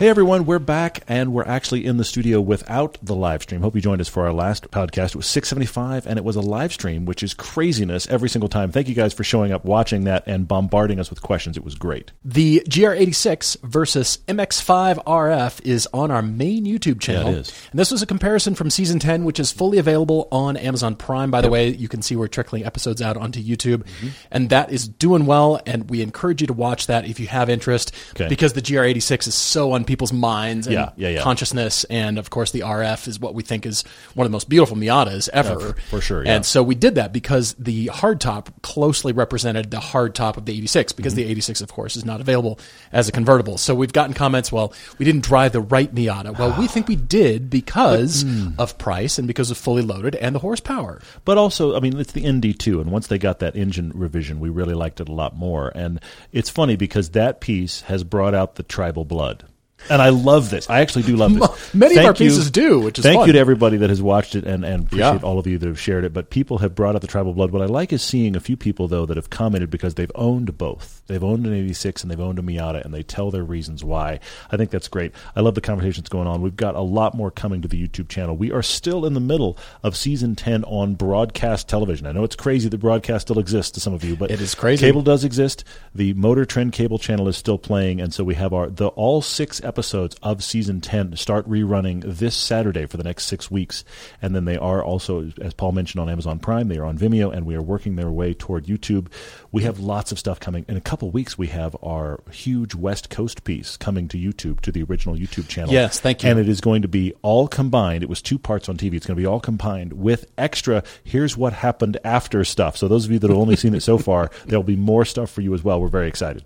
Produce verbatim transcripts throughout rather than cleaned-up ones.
Hey everyone, we're back, and we're actually in the studio without the live stream. Hope you joined us for our last podcast. It was six seventy-five, and it was a live stream, which is craziness every single time. Thank you guys for showing up, watching that, and bombarding us with questions. It was great. The G R eighty-six versus M X five R F is on our main YouTube channel. Yeah, it is. And this was a comparison from Season ten, which is fully available on Amazon Prime. By the yep. way, you can see we're trickling episodes out onto YouTube, mm-hmm. and that is doing well, and we encourage you to watch that if you have interest, okay. because the G R eighty-six is so unbelievable. People's minds and yeah, yeah, yeah. consciousness, and of course the R F is what we think is one of the most beautiful Miatas ever. Yeah, for, for sure. Yeah. And so we did that because the hardtop closely represented the hardtop of the eighty-six, because mm-hmm. the eighty-six, of course, is not available as a convertible. So we've gotten comments, well, we didn't drive the right Miata. Well, we think we did because but, mm. of price and because of fully loaded and the horsepower. But also, I mean, it's the N D two, and once they got that engine revision, we really liked it a lot more. And it's funny because that piece has brought out the tribal blood. And I love this. I actually do love this. Many thank of our pieces you, do, which is Thank fun. you to everybody that has watched it, and, and appreciate yeah. all of you that have shared it. But people have brought up the tribal blood. What I like is seeing a few people, though, that have commented because they've owned both. They've owned an eighty-six and they've owned a Miata, and they tell their reasons why. I think that's great. I love the conversations going on. We've got a lot more coming to the YouTube channel. We are still in the middle of Season ten on broadcast television. I know it's crazy that broadcast still exists to some of you, but it is crazy. Cable does exist. The Motor Trend cable channel is still playing, and so we have our the all six episodes. Episodes of Season ten start rerunning this Saturday for the next six weeks. And then they are also, as Paul mentioned, on Amazon Prime. They are on Vimeo, and we are working their way toward YouTube. We have lots of stuff coming. In a couple of weeks, we have our huge West Coast piece coming to YouTube, to the original YouTube channel. Yes, thank you. And it is going to be all combined. It was two parts on T V. It's going to be all combined with extra, here's what happened after stuff. So those of you that have only seen it so far, there will be more stuff for you as well. We're very excited.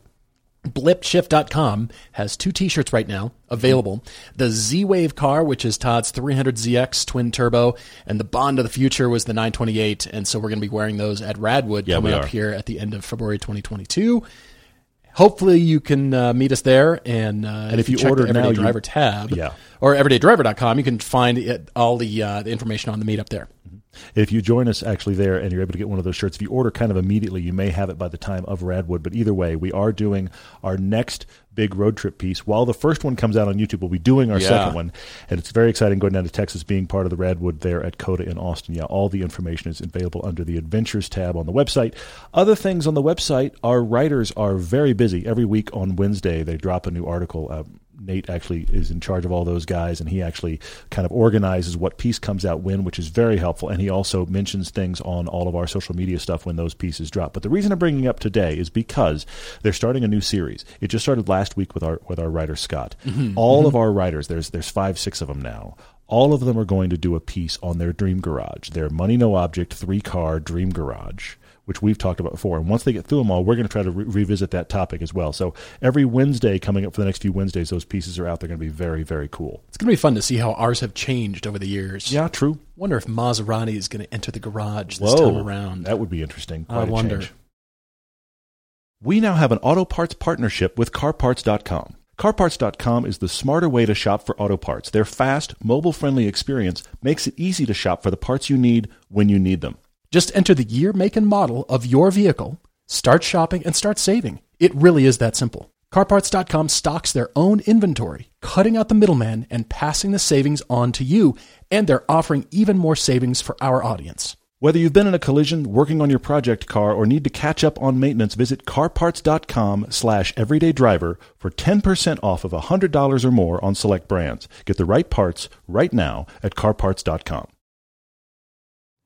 blip shift dot com has two t-shirts right now available. The Z-Wave car, which is Todd's three hundred Z X twin turbo, and the Bond of the Future was the nine twenty-eight, and so we're going to be wearing those at Radwood yeah, coming up here at the end of February twenty twenty-two. Hopefully you can uh, meet us there, and, uh, and if, if you, you order the Everyday now, Driver you, tab yeah. or everyday driver dot com, you can find it, all the, uh, the information on the meetup there. If you join us actually there and you're able to get one of those shirts, if you order kind of immediately, you may have it by the time of Radwood. But either way, we are doing our next big road trip piece. While the first one comes out on YouTube, we'll be doing our yeah. second one. And it's very exciting going down to Texas, being part of the Radwood there at Coda in Austin. Yeah, all the information is available under the Adventures tab on the website. Other things on the website, our writers are very busy. Every week on Wednesday, they drop a new article. Uh, Nate actually is in charge of all those guys, and he actually kind of organizes what piece comes out when, which is very helpful. And he also mentions things on all of our social media stuff when those pieces drop. But the reason I'm bringing it up today is because they're starting a new series. It just started last week with our with our writer Scott. Mm-hmm. All mm-hmm. of our writers, there's there's five, six of them now. All of them are going to do a piece on their dream garage, their money no object three car dream garage, which we've talked about before. And once they get through them all, we're going to try to re- revisit that topic as well. So every Wednesday coming up for the next few Wednesdays, those pieces are out. They're going to be very, very cool. It's going to be fun to see how ours have changed over the years. Yeah, true. Wonder if Maserati is going to enter the garage this Whoa, time around. That would be interesting. Quite I wonder. Change. We now have an auto parts partnership with car parts dot com. car parts dot com is the smarter way to shop for auto parts. Their fast, mobile-friendly experience makes it easy to shop for the parts you need when you need them. Just enter the year, make, and model of your vehicle, start shopping, and start saving. It really is that simple. car parts dot com stocks their own inventory, cutting out the middleman and passing the savings on to you, and they're offering even more savings for our audience. Whether you've been in a collision, working on your project car, or need to catch up on maintenance, visit car parts dot com slash everyday driver for ten percent off of one hundred dollars or more on select brands. Get the right parts right now at car parts dot com.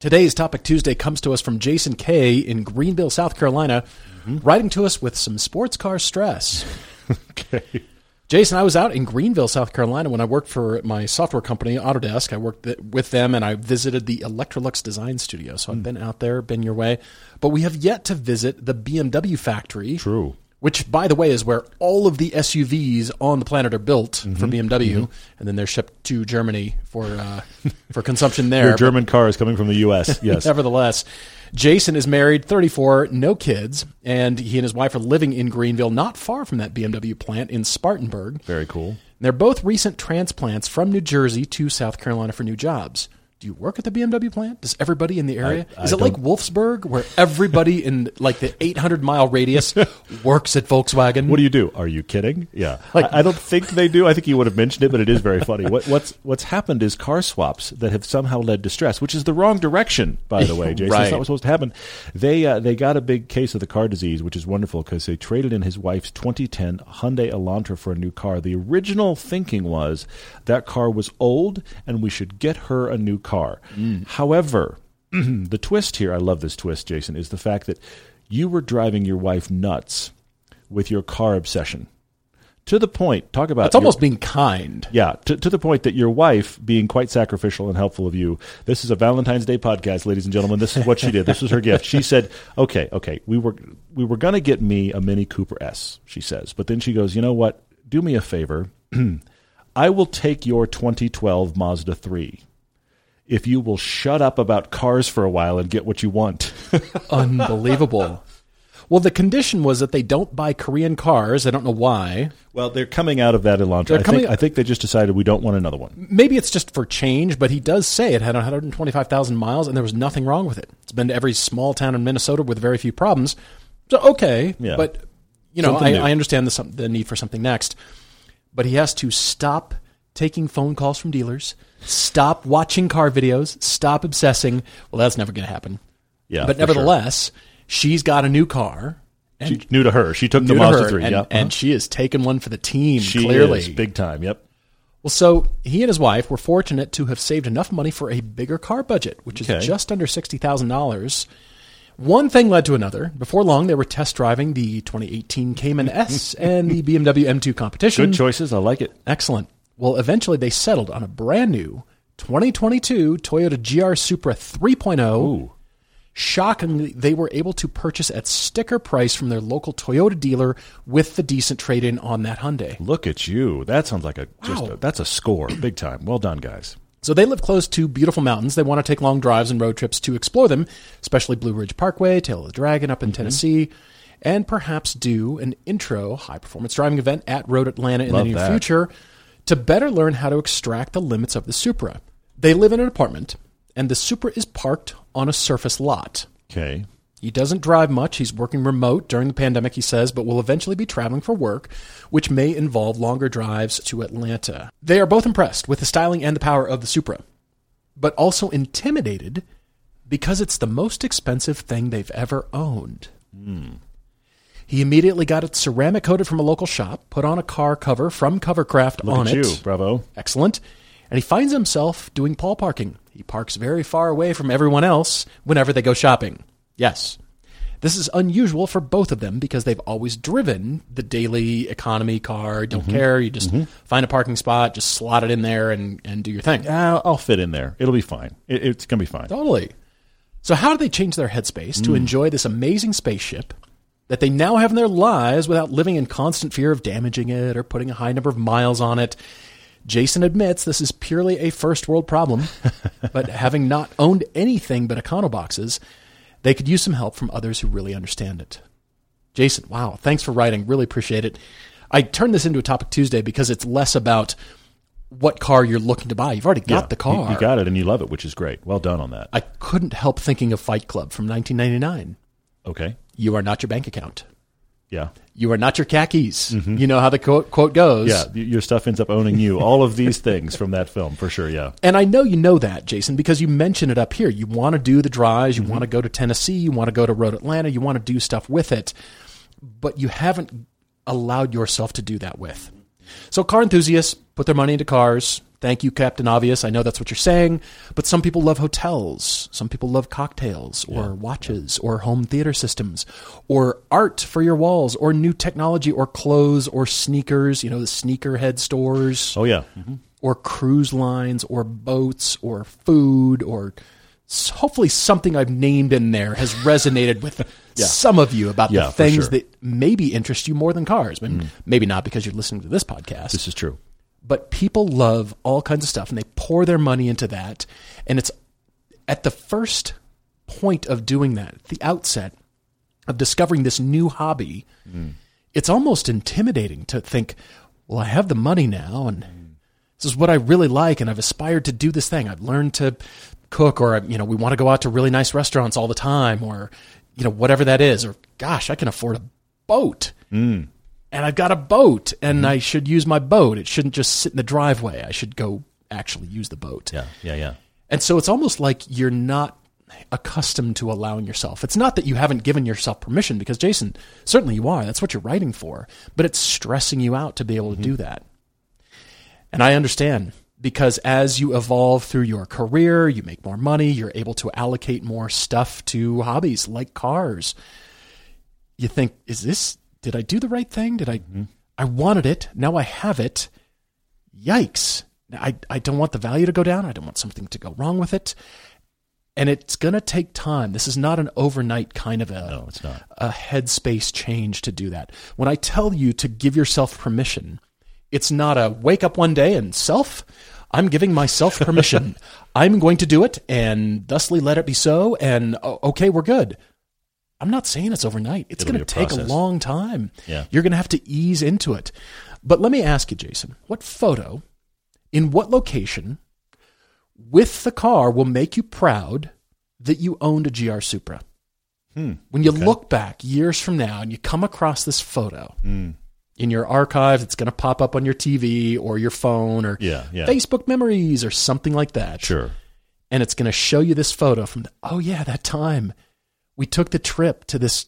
Today's Topic Tuesday comes to us from Jason Kay in Greenville, South Carolina, mm-hmm. writing to us with some sports car stress. Okay. Jason, I was out in Greenville, South Carolina when I worked for my software company, Autodesk. I worked th- with them, and I visited the Electrolux Design Studio. So I've mm. been out there, been your way. But we have yet to visit the B M W factory. True. which, by the way, is where all of the S U Vs on the planet are built mm-hmm. for B M W, mm-hmm. and then they're shipped to Germany for uh, for consumption there. Your German but, car is coming from the U S, yes. Nevertheless, Jason is married, thirty-four, no kids, and he and his wife are living in Greenville, not far from that B M W plant in Spartanburg. Very cool. They're both recent transplants from New Jersey to South Carolina for new jobs. Do you work at the B M W plant? Does everybody in the area? I, I is it don't. like Wolfsburg, where everybody in like the eight hundred mile radius works at Volkswagen? What do you do? Are you kidding? Yeah. Like, I, I don't think they do. I think you would have mentioned it, but it is very funny. What, what's what's happened is car swaps that have somehow led to stress, which is the wrong direction, by the way, Jason. Right. It's not what's supposed to happen. They, uh, they got a big case of the car disease, which is wonderful because they traded in his wife's twenty ten Hyundai Elantra for a new car. The original thinking was that car was old and we should get her a new car. car. Mm. However, the twist here, I love this twist, Jason, is the fact that you were driving your wife nuts with your car obsession. To the point, talk about... It's almost your, being kind. Yeah, to, to the point that your wife, being quite sacrificial and helpful of you, this is a Valentine's Day podcast, ladies and gentlemen. This is what she did. This was her gift. She said, okay, okay, we were, we were going to get me a Mini Cooper S, she says. But then she goes, you know what? Do me a favor. I will take your twenty twelve Mazda three. If you will shut up about cars for a while and get what you want. Unbelievable. Well, the condition was that they don't buy Korean cars. I don't know why. Well, they're coming out of that Elantra. I think, I think they just decided we don't want another one. Maybe it's just for change, but he does say it had one hundred twenty-five thousand miles and there was nothing wrong with it. It's been to every small town in Minnesota with very few problems. So, okay. Yeah. But, you know, I, I understand the, the need for something next. But he has to stop taking phone calls from dealers, stop watching car videos, stop obsessing. Well, that's never going to happen. Yeah, but nevertheless, sure. She's got a new car. And she, new to her. She took the Mazda three. And, yep. and she is taking one for the team, she clearly. She is, big time, yep. Well, so he and his wife were fortunate to have saved enough money for a bigger car budget, which is okay. just under sixty thousand dollars. One thing led to another. Before long, they were test driving the twenty eighteen Cayman S and the B M W M two Competition. Good choices. I like it. Excellent. Well, eventually they settled on a brand new twenty twenty-two Toyota G R Supra three point oh. Ooh. Shockingly, they were able to purchase at sticker price from their local Toyota dealer with the decent trade-in on that Hyundai. Look at you. That sounds like a, wow. just a that's a score, big time. Well done, guys. So they live close to beautiful mountains. They want to take long drives and road trips to explore them, especially Blue Ridge Parkway, Tail of the Dragon up in mm-hmm. Tennessee, and perhaps do an intro high-performance driving event at Road Atlanta in Love the near that. future. To better learn how to extract the limits of the Supra. They live in an apartment, and the Supra is parked on a surface lot. Okay. He doesn't drive much. He's working remote during the pandemic, he says, but will eventually be traveling for work, which may involve longer drives to Atlanta. They are both impressed with the styling and the power of the Supra, but also intimidated because it's the most expensive thing they've ever owned. Hmm. He immediately got it ceramic coated from a local shop, put on a car cover from Covercraft Look on at it. You, bravo. Excellent. And he finds himself doing Paul parking. He parks very far away from everyone else whenever they go shopping. Yes. This is unusual for both of them because they've always driven the daily economy car. Don't mm-hmm. care. You just mm-hmm. find a parking spot, just slot it in there and, and do your thing. I'll, I'll fit in there. It'll be fine. It, it's going to be fine. Totally. So how do they change their headspace mm. to enjoy this amazing spaceship that they now have in their lives without living in constant fear of damaging it or putting a high number of miles on it? Jason admits this is purely a first world problem, but having not owned anything but econoboxes, they could use some help from others who really understand it. Jason, wow, thanks for writing. Really appreciate it. I turned this into a Topic Tuesday because it's less about what car you're looking to buy. You've already got yeah, the car. You got it, and you love it, which is great. Well done on that. I couldn't help thinking of Fight Club from nineteen ninety-nine. Okay. You are not your bank account. Yeah. You are not your khakis. Mm-hmm. You know how the quote, quote goes. Yeah, your stuff ends up owning you. All of these things from that film, for sure, yeah. And I know you know that, Jason, because you mention it up here. You want to do the drives. You mm-hmm. want to go to Tennessee. You want to go to Road Atlanta. You want to do stuff with it. But you haven't allowed yourself to do that with. So car enthusiasts put their money into cars. Thank you, Captain Obvious. I know that's what you're saying, but some people love hotels. Some people love cocktails or yeah, watches yeah. or home theater systems or art for your walls or new technology or clothes or sneakers, you know, the sneakerhead stores. Oh, yeah. Mm-hmm. Or cruise lines or boats or food or hopefully something I've named in there has resonated with yeah. some of you about yeah, the things sure. that maybe interest you more than cars. I mean, mm. Maybe not because you're listening to this podcast. This is true. But people love all kinds of stuff, and they pour their money into that. And it's at the first point of doing that, at the outset of discovering this new hobby, mm. it's almost intimidating to think, well, I have the money now, and mm. this is what I really like, and I've aspired to do this thing. I've learned to cook, or, you know, we want to go out to really nice restaurants all the time, or, you know, whatever that is, or, gosh, I can afford a boat. Mm. And I've got a boat, and mm-hmm. I should use my boat. It shouldn't just sit in the driveway. I should go actually use the boat. Yeah, yeah, yeah. And so it's almost like you're not accustomed to allowing yourself. It's not that you haven't given yourself permission, because, Jason, certainly you are. That's what you're writing for. But it's stressing you out to be able to mm-hmm. do that. And I understand, because as you evolve through your career, you make more money, you're able to allocate more stuff to hobbies like cars. You think, is this... did I do the right thing? Did I, mm-hmm. I wanted it. Now I have it. Yikes. I, I don't want the value to go down. I don't want something to go wrong with it. And it's going to take time. This is not an overnight kind of a, no, it's not. a headspace change to do that. When I tell you to give yourself permission, it's not a wake up one day and self, I'm giving myself permission. I'm going to do it, and thusly let it be so. And okay, we're good. I'm not saying it's overnight. It's going to take process. a long time. Yeah. You're going to have to ease into it. But let me ask you, Jason, what photo in what location with the car will make you proud that you owned a G R Supra? Hmm. When you okay. look back years from now and you come across this photo hmm. in your archive, it's going to pop up on your T V or your phone or yeah, yeah. Facebook memories or something like that. Sure. And it's going to show you this photo from, the, oh yeah, that time. We took the trip to this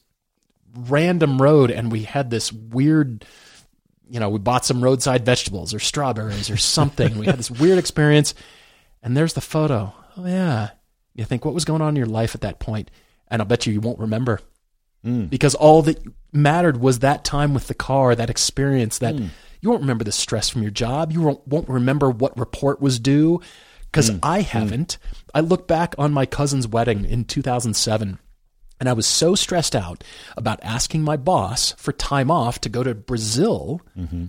random road, and we had this weird, you know, we bought some roadside vegetables or strawberries or something. We had this weird experience, and there's the photo. Oh, yeah. You think, what was going on in your life at that point? And I'll bet you you won't remember mm. because all that mattered was that time with the car, that experience. That mm. You won't remember the stress from your job. You won't, won't remember what report was due, because mm. I haven't. Mm. I look back on my cousin's wedding in two thousand seven. And I was so stressed out about asking my boss for time off to go to Brazil mm-hmm.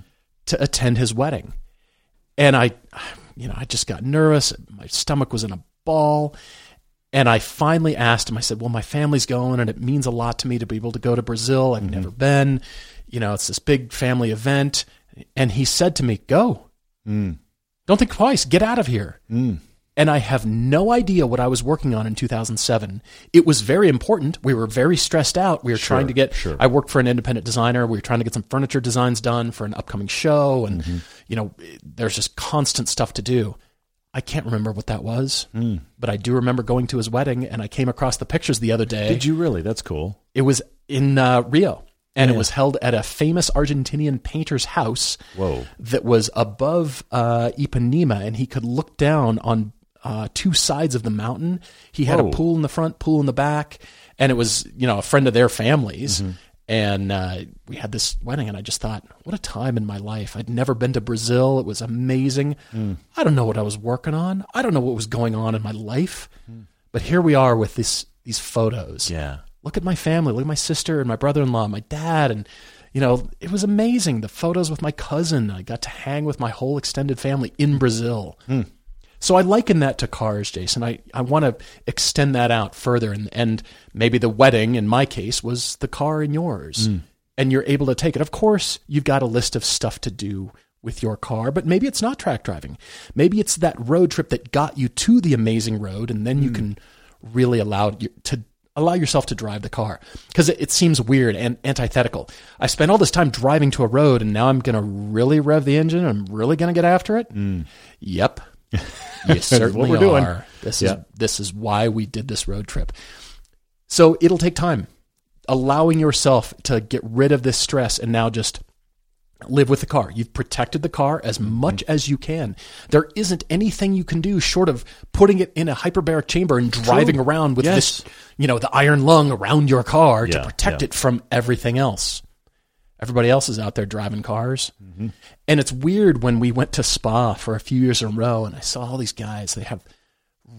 to attend his wedding. And I, you know, I just got nervous. My stomach was in a ball. And I finally asked him, I said, well, my family's going, and it means a lot to me to be able to go to Brazil. I've mm-hmm. never been, you know, it's this big family event. And he said to me, go, mm. don't think twice, get out of here. Mm. And I have no idea what I was working on in two thousand seven. It was very important. We were very stressed out. We were sure, trying to get, sure. I worked for an independent designer. We were trying to get some furniture designs done for an upcoming show. And, mm-hmm. you know, there's just constant stuff to do. I can't remember what that was, mm. but I do remember going to his wedding, and I came across the pictures the other day. Did you really? That's cool. It was in uh, Rio. And yeah. it was held at a famous Argentinian painter's house Whoa. that was above uh, Ipanema. And he could look down on Uh, two sides of the mountain. He had Whoa. a pool in the front, pool in the back, and it was, you know, a friend of their families. Mm-hmm. And uh, we had this wedding, and I just thought, what a time in my life. I'd never been to Brazil. It was amazing. Mm. I don't know what I was working on. I don't know what was going on in my life. Mm. But here we are with this, these photos. Yeah. Look at my family. Look at my sister and my brother-in-law, my dad. And, you know, it was amazing. The photos with my cousin. I got to hang with my whole extended family in Brazil. Mm. So I liken that to cars, Jason. I, I want to extend that out further. And, and maybe the wedding, in my case, was the car in yours. Mm. And you're able to take it. Of course, you've got a list of stuff to do with your car, but maybe it's not track driving. Maybe it's that road trip that got you to the amazing road, and then you mm. can really allow you to allow yourself to drive the car. Because it, it seems weird and antithetical. I spent all this time driving to a road, and now I'm going to really rev the engine, and I'm really going to get after it? Mm. Yep. You certainly what we're are. Doing. This yeah. is this is why we did this road trip. So it'll take time, allowing yourself to get rid of this stress and now just live with the car. You've protected the car as much mm-hmm. as you can. There isn't anything you can do short of putting it in a hyperbaric chamber and driving True. around with yes. this, you know, the iron lung around your car yeah, to protect yeah. it from everything else. Everybody else is out there driving cars. Mm-hmm. And it's weird when we went to Spa for a few years in a row, and I saw all these guys, they have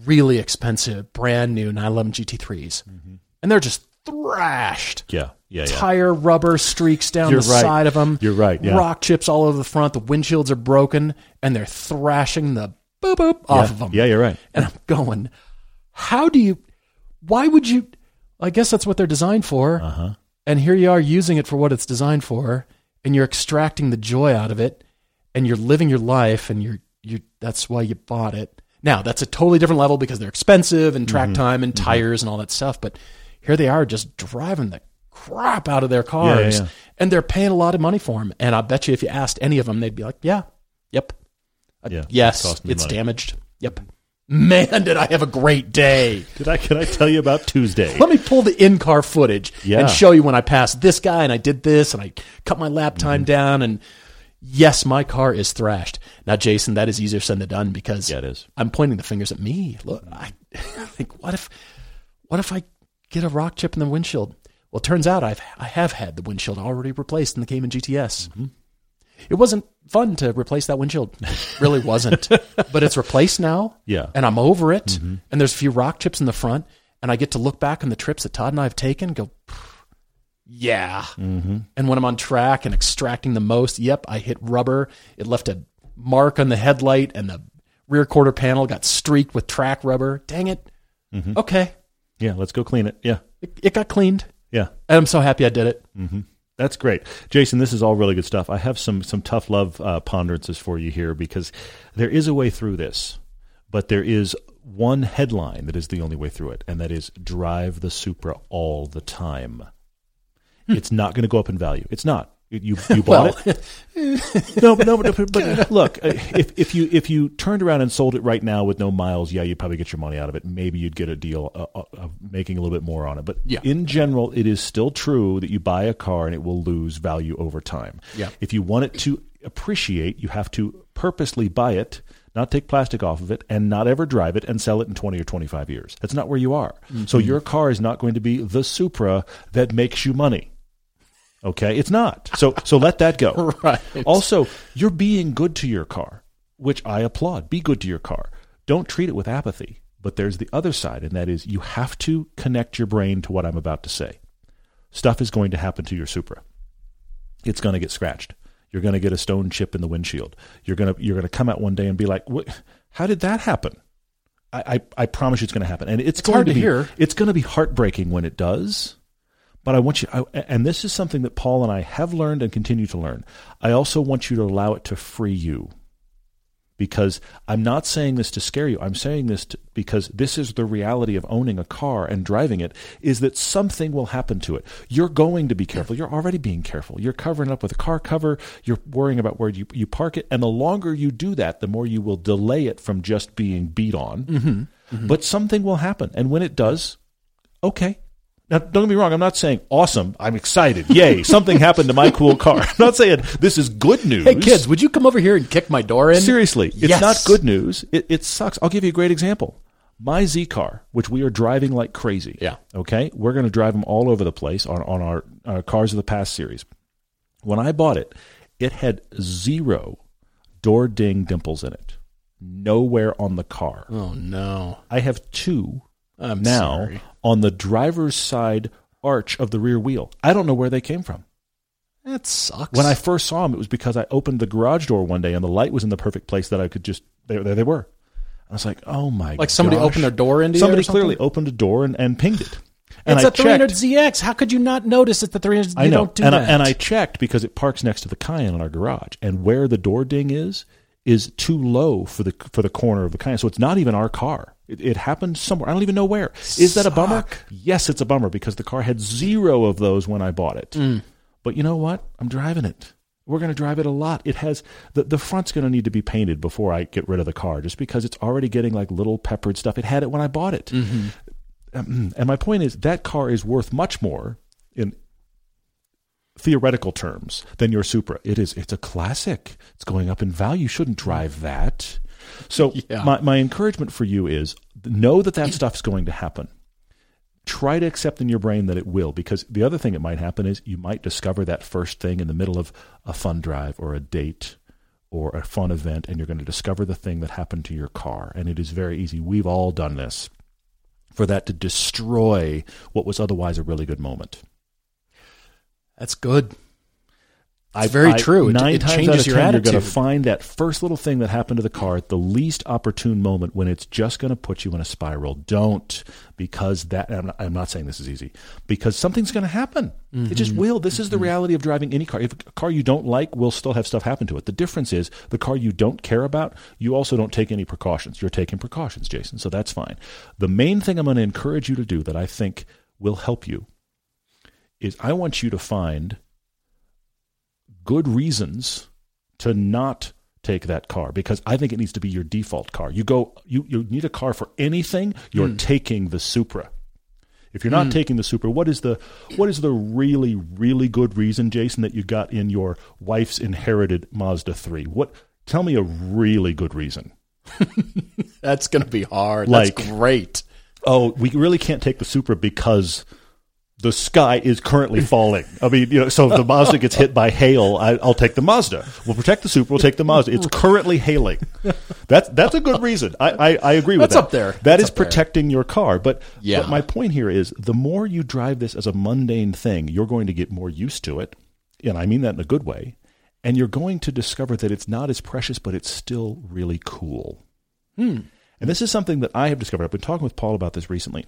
really expensive, brand new nine eleven G T threes. Mm-hmm. And they're just thrashed. Yeah. Yeah, yeah. Tire rubber streaks down You're the right. side of them. You're right. Yeah. Rock chips all over the front. The windshields are broken, and they're thrashing the boop boop off yeah. of them. Yeah, you're right. And I'm going, how do you? Why would you? I guess that's what they're designed for. Uh-huh. And here you are using it for what it's designed for, and you're extracting the joy out of it, and you're living your life, and you're you. That's why you bought it. Now that's a totally different level because they're expensive and track mm-hmm. time and mm-hmm. tires and all that stuff. But here they are just driving the crap out of their cars, yeah, yeah, yeah. and they're paying a lot of money for them. And I bet you if you asked any of them, they'd be like, yeah, yep, uh, yeah, yes, it's money. Damaged. Yep. Man, did I have a great day. Did I? Can I tell you about Tuesday? Let me pull the in-car footage yeah. and show you when I passed this guy and I did this and I cut my lap time mm-hmm. down. And yes, my car is thrashed. Now, Jason, that is easier said than done because yeah, it is. I'm pointing the fingers at me. Look, I, I think, what if, what if I get a rock chip in the windshield? Well, it turns out I've, I have had the windshield already replaced in the Cayman G T S. Mm-hmm. It wasn't fun to replace that windshield. It really wasn't. But it's replaced now, yeah. and I'm over it, mm-hmm. and there's a few rock chips in the front, and I get to look back on the trips that Todd and I have taken and go, yeah. Mm-hmm. And when I'm on track and extracting the most, yep, I hit rubber. It left a mark on the headlight, and the rear quarter panel got streaked with track rubber. Dang it. Mm-hmm. Okay. Yeah, let's go clean it. Yeah. It, it got cleaned. Yeah. And I'm so happy I did it. Mm-hmm. That's great. Jason, this is all really good stuff. I have some some tough love uh, ponderances for you here because there is a way through this, but there is one headline that is the only way through it, and that is drive the Supra all the time. Hmm. It's not going to go up in value. It's not. You, you bought well, it. No, no, but, but look, if, if you if you turned around and sold it right now with no miles, yeah, you'd probably get your money out of it. Maybe you'd get a deal of, of making a little bit more on it. But yeah. in general, it is still true that you buy a car and it will lose value over time. Yeah. If you want it to appreciate, you have to purposely buy it, not take plastic off of it, and not ever drive it and sell it in twenty or twenty-five years. That's not where you are. Mm-hmm. So your car is not going to be the Supra that makes you money. Okay, it's not. So so let that go. Right. Also, you're being good to your car, which I applaud. Be good to your car. Don't treat it with apathy. But there's the other side, and that is you have to connect your brain to what I'm about to say. Stuff is going to happen to your Supra. It's going to get scratched. You're going to get a stone chip in the windshield. You're going to you're going to come out one day and be like, what? How did that happen? I, I, I promise you it's going to happen. And it's, it's going hard to, to be, hear. It's going to be heartbreaking when it does. But I want you, I, and this is something that Paul and I have learned and continue to learn. I also want you to allow it to free you, because I'm not saying this to scare you. I'm saying this to, because this is the reality of owning a car and driving it, is that something will happen to it. You're going to be careful. You're already being careful. You're covering up with a car cover. You're worrying about where you, you park it. And the longer you do that, the more you will delay it from just being beat on. Mm-hmm. Mm-hmm. But something will happen. And when it does, okay. Now, don't get me wrong. I'm not saying awesome. I'm excited. Yay. Something happened to my cool car. I'm not saying this is good news. Hey, kids, would you come over here and kick my door in? Seriously. It's yes. not good news. It, it sucks. I'll give you a great example. My Z car, which we are driving like crazy. Yeah. Okay. We're going to drive them all over the place on, on our, our Cars of the Past series. When I bought it, it had zero door ding dimples in it. Nowhere on the car. Oh, no. I have two I'm now. Sorry. On the driver's side arch of the rear wheel. I don't know where they came from. That sucks. When I first saw them, it was because I opened the garage door one day and the light was in the perfect place that I could just, there they, they were. I was like, oh my god. Like gosh. Somebody opened their door into Somebody clearly opened a door and, and pinged it. And it's I a three hundred Z X. How could you not notice it's the three hundred? They I know. Don't do and that. I, and I checked because it parks next to the Cayenne in our garage. And where the door ding is, is too low for the for the corner of the Cayenne. So it's not even our car. It, it happened somewhere. I don't even know where. Is Suck. That a bummer? Yes, it's a bummer because the car had zero of those when I bought it. Mm. But you know what? I'm driving it. We're going to drive it a lot. It has the, the front's going to need to be painted before I get rid of the car just because it's already getting like little peppered stuff. It had it when I bought it. Mm-hmm. Um, and my point is that car is worth much more in theoretical terms than your Supra. It is. It's a classic. It's going up in value. You shouldn't drive that. So yeah. my, my encouragement for you is know that that stuff's going to happen. Try to accept in your brain that it will, because the other thing that might happen is you might discover that first thing in the middle of a fun drive or a date or a fun event, and you're going to discover the thing that happened to your car. And it is very easy. We've all done this, for that to destroy what was otherwise a really good moment. That's good. It's very I, true. It, nine it times changes out of your ten, attitude. You're going to find that first little thing that happened to the car at the least opportune moment when it's just going to put you in a spiral. Don't, because that, I'm not, I'm not saying this is easy, because something's going to happen. Mm-hmm. It just will. This mm-hmm. is the reality of driving any car. If a car you don't like will still have stuff happen to it. The difference is the car you don't care about, you also don't take any precautions. You're taking precautions, Jason, so that's fine. The main thing I'm going to encourage you to do that I think will help you is I want you to find good reasons to not take that car, because I think it needs to be your default car. You go, you, you need a car for anything. You're mm. taking the Supra. If you're not mm. taking the Supra, what is the what is the really really good reason, Jason, that you got in your wife's inherited Mazda three? What? Tell me a really good reason. That's going to be hard. Like, that's great. Oh, we really can't take the Supra because the sky is currently falling. I mean, you know, so if the Mazda gets hit by hail, I, I'll take the Mazda. We'll protect the Supra. We'll take the Mazda. It's currently hailing. That's that's a good reason. I, I, I agree with that's that. That's up there. That that's is protecting there. Your car. But, yeah. but my point here is the more you drive this as a mundane thing, you're going to get more used to it. And I mean that in a good way. And you're going to discover that it's not as precious, but it's still really cool. Hmm. And this is something that I have discovered. I've been talking with Paul about this recently.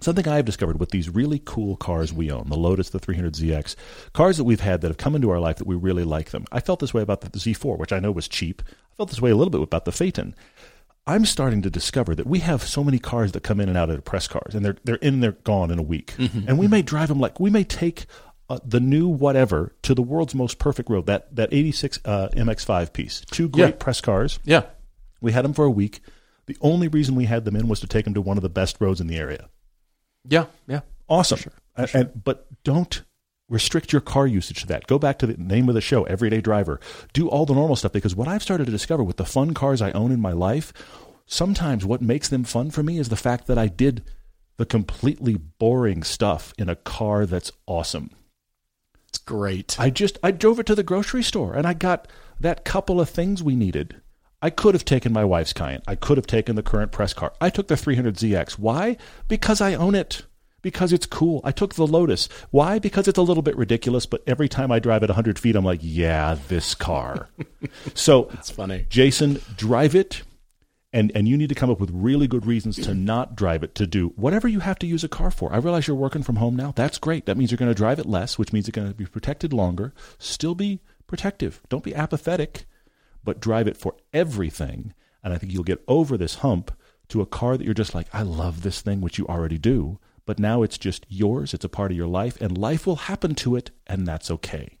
Something I've discovered with these really cool cars we own, the Lotus, the three hundred Z X, cars that we've had that have come into our life that we really like them. I felt this way about the Z four, which I know was cheap. I felt this way a little bit about the Phaeton. I'm starting to discover that we have so many cars that come in and out of press cars, and they're they're in, they're gone in a week. Mm-hmm. And we may drive them like, we may take uh, the new whatever to the world's most perfect road, that, that eighty-six uh, M X five piece. Two great yeah. press cars. Yeah. We had them for a week. The only reason we had them in was to take them to one of the best roads in the area. Yeah, yeah. Awesome. For sure, for sure. And, but don't restrict your car usage to that. Go back to the name of the show, Everyday Driver. Do all the normal stuff, because what I've started to discover with the fun cars I own in my life, sometimes what makes them fun for me is the fact that I did the completely boring stuff in a car that's awesome. It's great. I just, I drove it to the grocery store, and I got that couple of things we needed. I could have taken my wife's Cayenne. I could have taken the current press car. I took the three hundred Z X. Why? Because I own it. Because it's cool. I took the Lotus. Why? Because it's a little bit ridiculous, but every time I drive it one hundred feet, I'm like, yeah, this car. So, it's funny. Jason, drive it, and, and you need to come up with really good reasons to not drive it, to do whatever you have to use a car for. I realize you're working from home now. That's great. That means you're going to drive it less, which means it's going to be protected longer. Still be protective. Don't be apathetic, but drive it for everything. And I think you'll get over this hump to a car that you're just like, I love this thing, which you already do. But now it's just yours. It's a part of your life, and life will happen to it, and that's okay.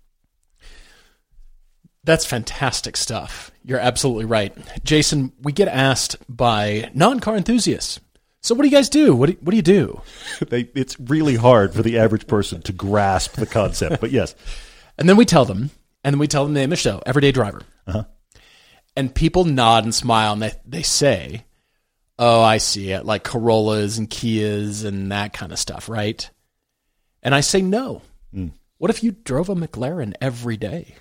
That's fantastic stuff. You're absolutely right. Jason, we get asked by non-car enthusiasts, so what do you guys do? What do, what do you do? they, it's really hard for the average person to grasp the concept, but yes. And then we tell them, and then we tell them the name of the show, Everyday Driver. Uh-huh. And people nod and smile, and they, they say, oh, I see it, like Corollas and Kias and that kind of stuff, right? And I say, no. Mm. What if you drove a McLaren every day?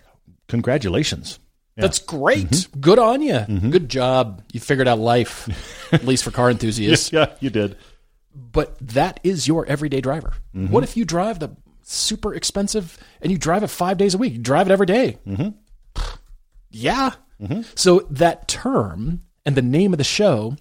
Congratulations. Yeah. That's great. Mm-hmm. Good on you. Mm-hmm. Good job. You figured out life, at least for car enthusiasts. Yeah, yeah, you did. But that is your everyday driver. Mm-hmm. What if you drive the super expensive, and you drive it five days a week? You drive it every day. Mm-hmm. Yeah. Mm-hmm. So that term and the name of the show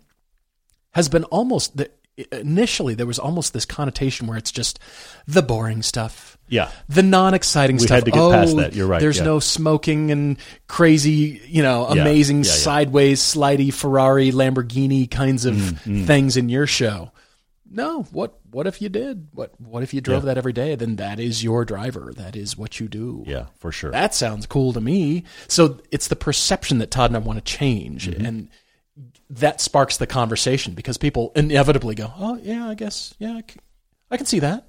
has been almost the, initially there was almost this connotation where it's just the boring stuff. Yeah. The non-exciting we stuff. We had to get oh, past that. You're right. There's yeah. no smoking and crazy, you know, amazing yeah. Yeah, yeah. sideways, slidey Ferrari, Lamborghini kinds of mm-hmm. things in your show. No, what what if you did? What what if you drove yeah. that every day? Then that is your driver. That is what you do. Yeah, for sure. That sounds cool to me. So it's the perception that Todd and I want to change. Mm-hmm. And that sparks the conversation, because people inevitably go, oh, yeah, I guess, yeah, I can, I can see that.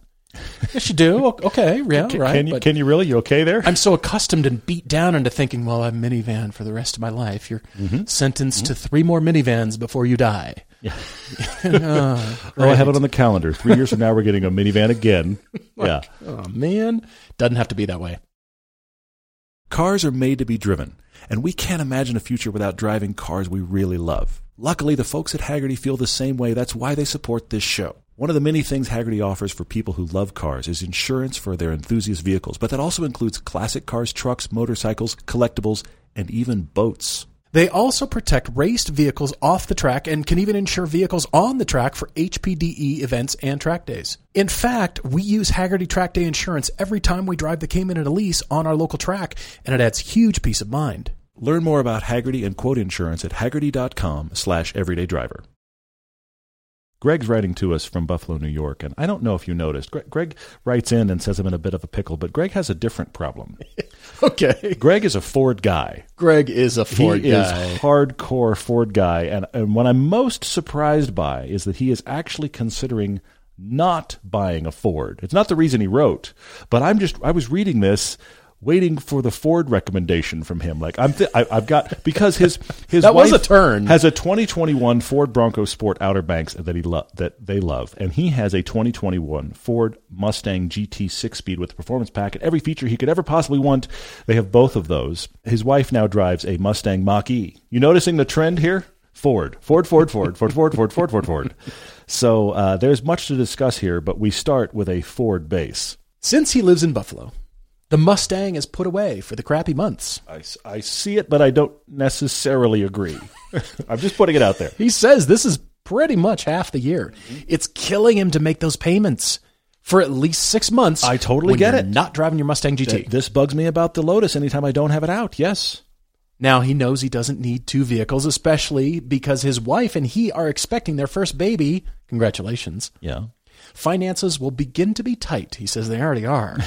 Yes, you do. Okay, yeah, can, right. Can you, can you really? You okay there? I'm so accustomed and beat down into thinking, well, I'm minivan for the rest of my life. You're mm-hmm. sentenced mm-hmm. to three more minivans before you die. Yeah. oh, right. oh, I have it on the calendar. Three years from now, we're getting a minivan again. Yeah. Oh, man. Doesn't have to be that way. Cars are made to be driven, and we can't imagine a future without driving cars we really love. Luckily, the folks at Hagerty feel the same way. That's why they support this show. One of the many things Hagerty offers for people who love cars is insurance for their enthusiast vehicles, but that also includes classic cars, trucks, motorcycles, collectibles, and even boats. They also protect raced vehicles off the track and can even insure vehicles on the track for H P D E events and track days. In fact, we use Hagerty Track Day Insurance every time we drive the Cayman and Elise on our local track, and it adds huge peace of mind. Learn more about Hagerty and quote insurance at Hagerty.com slash Everyday Driver. Greg's writing to us from Buffalo, New York, and I don't know if you noticed. Greg, Greg writes in and says I'm in a bit of a pickle, but Greg has a different problem. Okay. Greg is a Ford guy. Greg is a Ford he guy. He is hardcore Ford guy, and, and what I'm most surprised by is that he is actually considering not buying a Ford. It's not the reason he wrote, but I'm just I was reading this waiting for the Ford recommendation from him. Like I'm, th- I, I've got because his his that wife was a turn. Has a twenty twenty-one Ford Bronco Sport Outer Banks that he lo- that they love, and he has a twenty twenty-one Ford Mustang G T six-speed with a performance pack and every feature he could ever possibly want. They have both of those. His wife now drives a Mustang Mach-E. You noticing the trend here? Ford, Ford, Ford, Ford, Ford, Ford, Ford, Ford, Ford, Ford. So uh, there's much to discuss here, but we start with a Ford base. Since he lives in Buffalo, the Mustang is put away for the crappy months. I, I see it, but I don't necessarily agree. I'm just putting it out there. He says this is pretty much half the year. Mm-hmm. It's killing him to make those payments for at least six months. I totally get it. Not driving your Mustang G T. Th- this bugs me about the Lotus anytime I don't have it out. Yes. Now, he knows he doesn't need two vehicles, especially because his wife and he are expecting their first baby. Congratulations. Yeah. Finances will begin to be tight. He says they already are.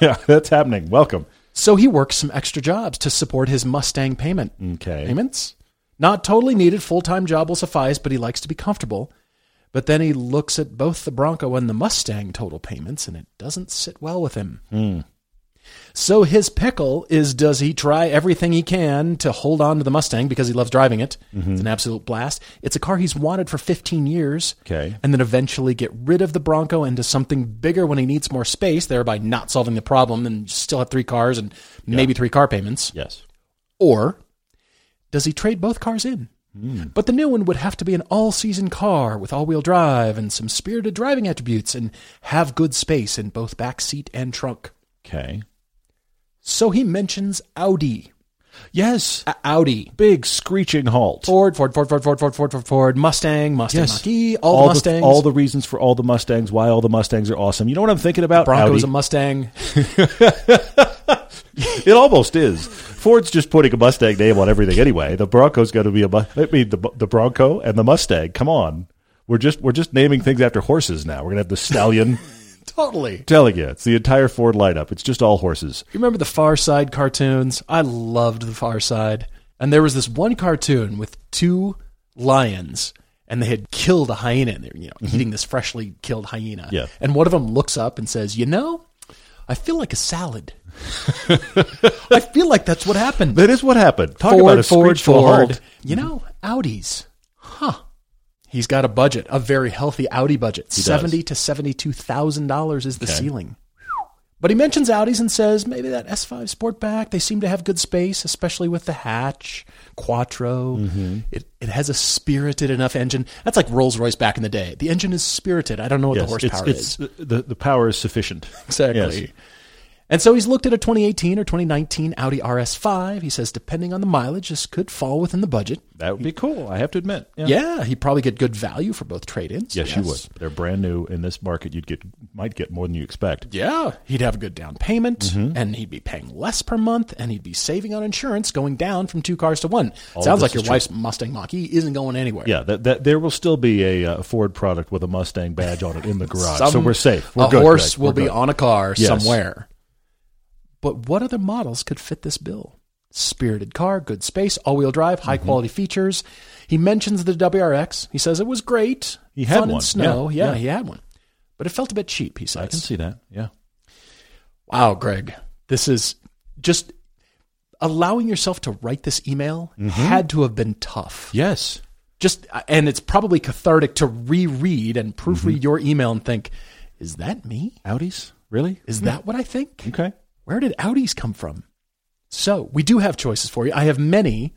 Yeah, that's happening. Welcome. So he works some extra jobs to support his Mustang payment. Okay. Payments? Not totally needed. Full-time job will suffice, but he likes to be comfortable. But then he looks at both the Bronco and the Mustang total payments, and it doesn't sit well with him. Mm. So his pickle is, does he try everything he can to hold on to the Mustang because he loves driving it? Mm-hmm. It's an absolute blast. It's a car he's wanted for fifteen years. Okay. And then eventually get rid of the Bronco into something bigger when he needs more space, thereby not solving the problem and still have three cars and yeah. maybe three car payments. Yes. Or does he trade both cars in? Mm. But the new one would have to be an all-season car with all-wheel drive and some spirited driving attributes and have good space in both back seat and trunk. Okay. So he mentions Audi. Yes. A- Audi. Big screeching halt. Ford, Ford, Ford, Ford, Ford, Ford, Ford, Ford, Ford, Mustang, Mustang yes. Mach-E, all, all the Mustangs. The, all the reasons for all the Mustangs, why all the Mustangs are awesome. You know what I'm thinking about? Bronco's Audi. A Mustang. It almost is. Ford's just putting a Mustang name on everything anyway. The Bronco's going to be a Mustang. I mean, the, the Bronco and the Mustang. Come on. We're just, we're just naming things after horses now. We're going to have the Stallion. Totally. Telling you, it's the entire Ford lineup. It's just all horses. You remember the Far Side cartoons? I loved the Far Side. And there was this one cartoon with two lions, and they had killed a hyena, and they're, you know, mm-hmm. eating this freshly killed hyena. Yeah. And one of them looks up and says, "You know, I feel like a salad." I feel like that's what happened. That is what happened. Talk Ford, about a Ford, Ford. Ford. You know, Audis. Huh. He's got a budget, a very healthy Audi budget. He Seventy does. to seventy-two thousand dollars is the okay. ceiling. But he mentions Audis and says maybe that S five Sportback. They seem to have good space, especially with the hatch, Quattro. Mm-hmm. It it has a spirited enough engine. That's like Rolls-Royce back in the day. The engine is spirited. I don't know what yes, the horsepower it's, it's, is. The the power is sufficient. Exactly. Yes. And so he's looked at a twenty eighteen or twenty nineteen Audi R S five. He says, depending on the mileage, this could fall within the budget. That would be cool, I have to admit. Yeah, yeah he'd probably get good value for both trade-ins. Yes, yes, you would. They're brand new in this market. You'd get might get more than you expect. Yeah, he'd have a good down payment, mm-hmm. and he'd be paying less per month, and he'd be saving on insurance, going down from two cars to one. All Sounds like your wife's true. Mustang Mach-E isn't going anywhere. Yeah, that, that there will still be a uh, Ford product with a Mustang badge on it in the garage, Some, so we're safe. We're a good, horse Greg. will we're be good. on a car yes. somewhere. But what other models could fit this bill? Spirited car, good space, all-wheel drive, high-quality mm-hmm. features. He mentions the W R X. He says it was great. He had fun one. In snow. Yeah, yeah, yeah, he had one. But it felt a bit cheap, he says. I can see that, yeah. Wow, Greg. This is just allowing yourself to write this email mm-hmm. had to have been tough. Yes. Just and it's probably cathartic to reread and proofread mm-hmm. your email and think, is that me? Audis? Really? Is mm-hmm. that what I think? Okay. Where did Audis come from? So we do have choices for you. I have many.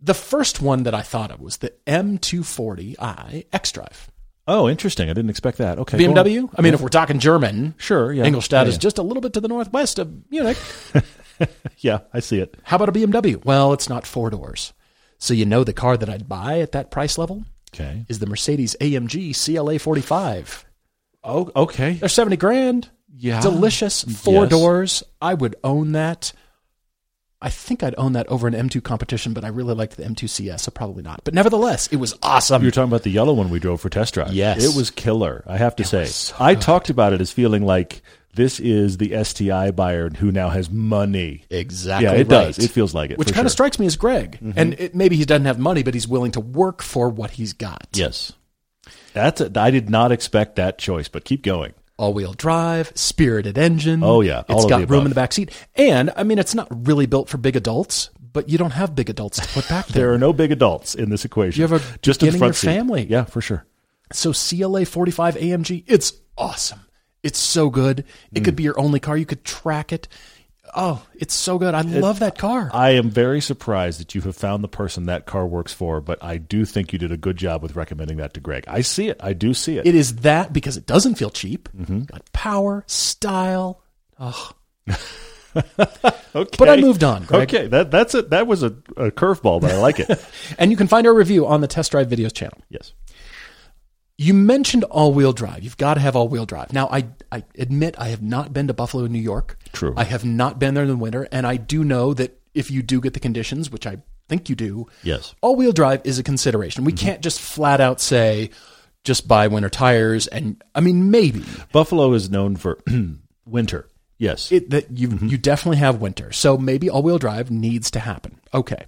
The first one that I thought of was the M two forty i xDrive. Oh, interesting. I didn't expect that. Okay. B M W? I mean, yeah. If we're talking German, sure. Yeah. Ingolstadt yeah, is yeah. just a little bit to the northwest of Munich. Yeah, I see it. How about a B M W? Well, it's not four doors. So you know the car that I'd buy at that price level okay. is the Mercedes A M G C L A forty-five. Oh, okay. They're seventy grand. Yeah. Delicious. Four yes. doors. I would own that. I think I'd own that over an M two competition, but I really liked the M two C S, so probably not. But nevertheless, it was awesome. You're talking about the yellow one we drove for test drive. Yes. It was killer, I have to it say. So I good. talked about it as feeling like this is the S T I buyer who now has money. Exactly. Yeah, it right. does. It feels like it. Which kind sure. of strikes me as Greg. Mm-hmm. And it, maybe he doesn't have money, but he's willing to work for what he's got. Yes. That's a, I did not expect that choice, but keep going. All-wheel drive, spirited engine. Oh, yeah. All it's got room above. in the back seat. And, I mean, it's not really built for big adults, but you don't have big adults to put back there. There are no big adults in this equation. You have a Just in the front seat. family. Yeah, for sure. So C L A forty-five A M G, it's awesome. It's so good. It mm. could be your only car. You could track it. Oh, it's so good. I it, love that car. I am very surprised that you have found the person that car works for, but I do think you did a good job with recommending that to Greg. I see it. I do see it. It is that because it doesn't feel cheap. Mm-hmm. Got power, style. Oh. Okay. But I moved on, Greg. Okay, that, that's it. That was a, a curveball, but I like it. And you can find our review on the Test Drive Videos channel. Yes. You mentioned all-wheel drive. You've got to have all-wheel drive. Now, I, I admit I have not been to Buffalo, New York. True. I have not been there in the winter, and I do know that if you do get the conditions, which I think you do, yes, all-wheel drive is a consideration. We mm-hmm. can't just flat-out say, just buy winter tires, and, I mean, maybe. Buffalo is known for winter, yes. It, that you, mm-hmm. you definitely have winter, so maybe all-wheel drive needs to happen. Okay.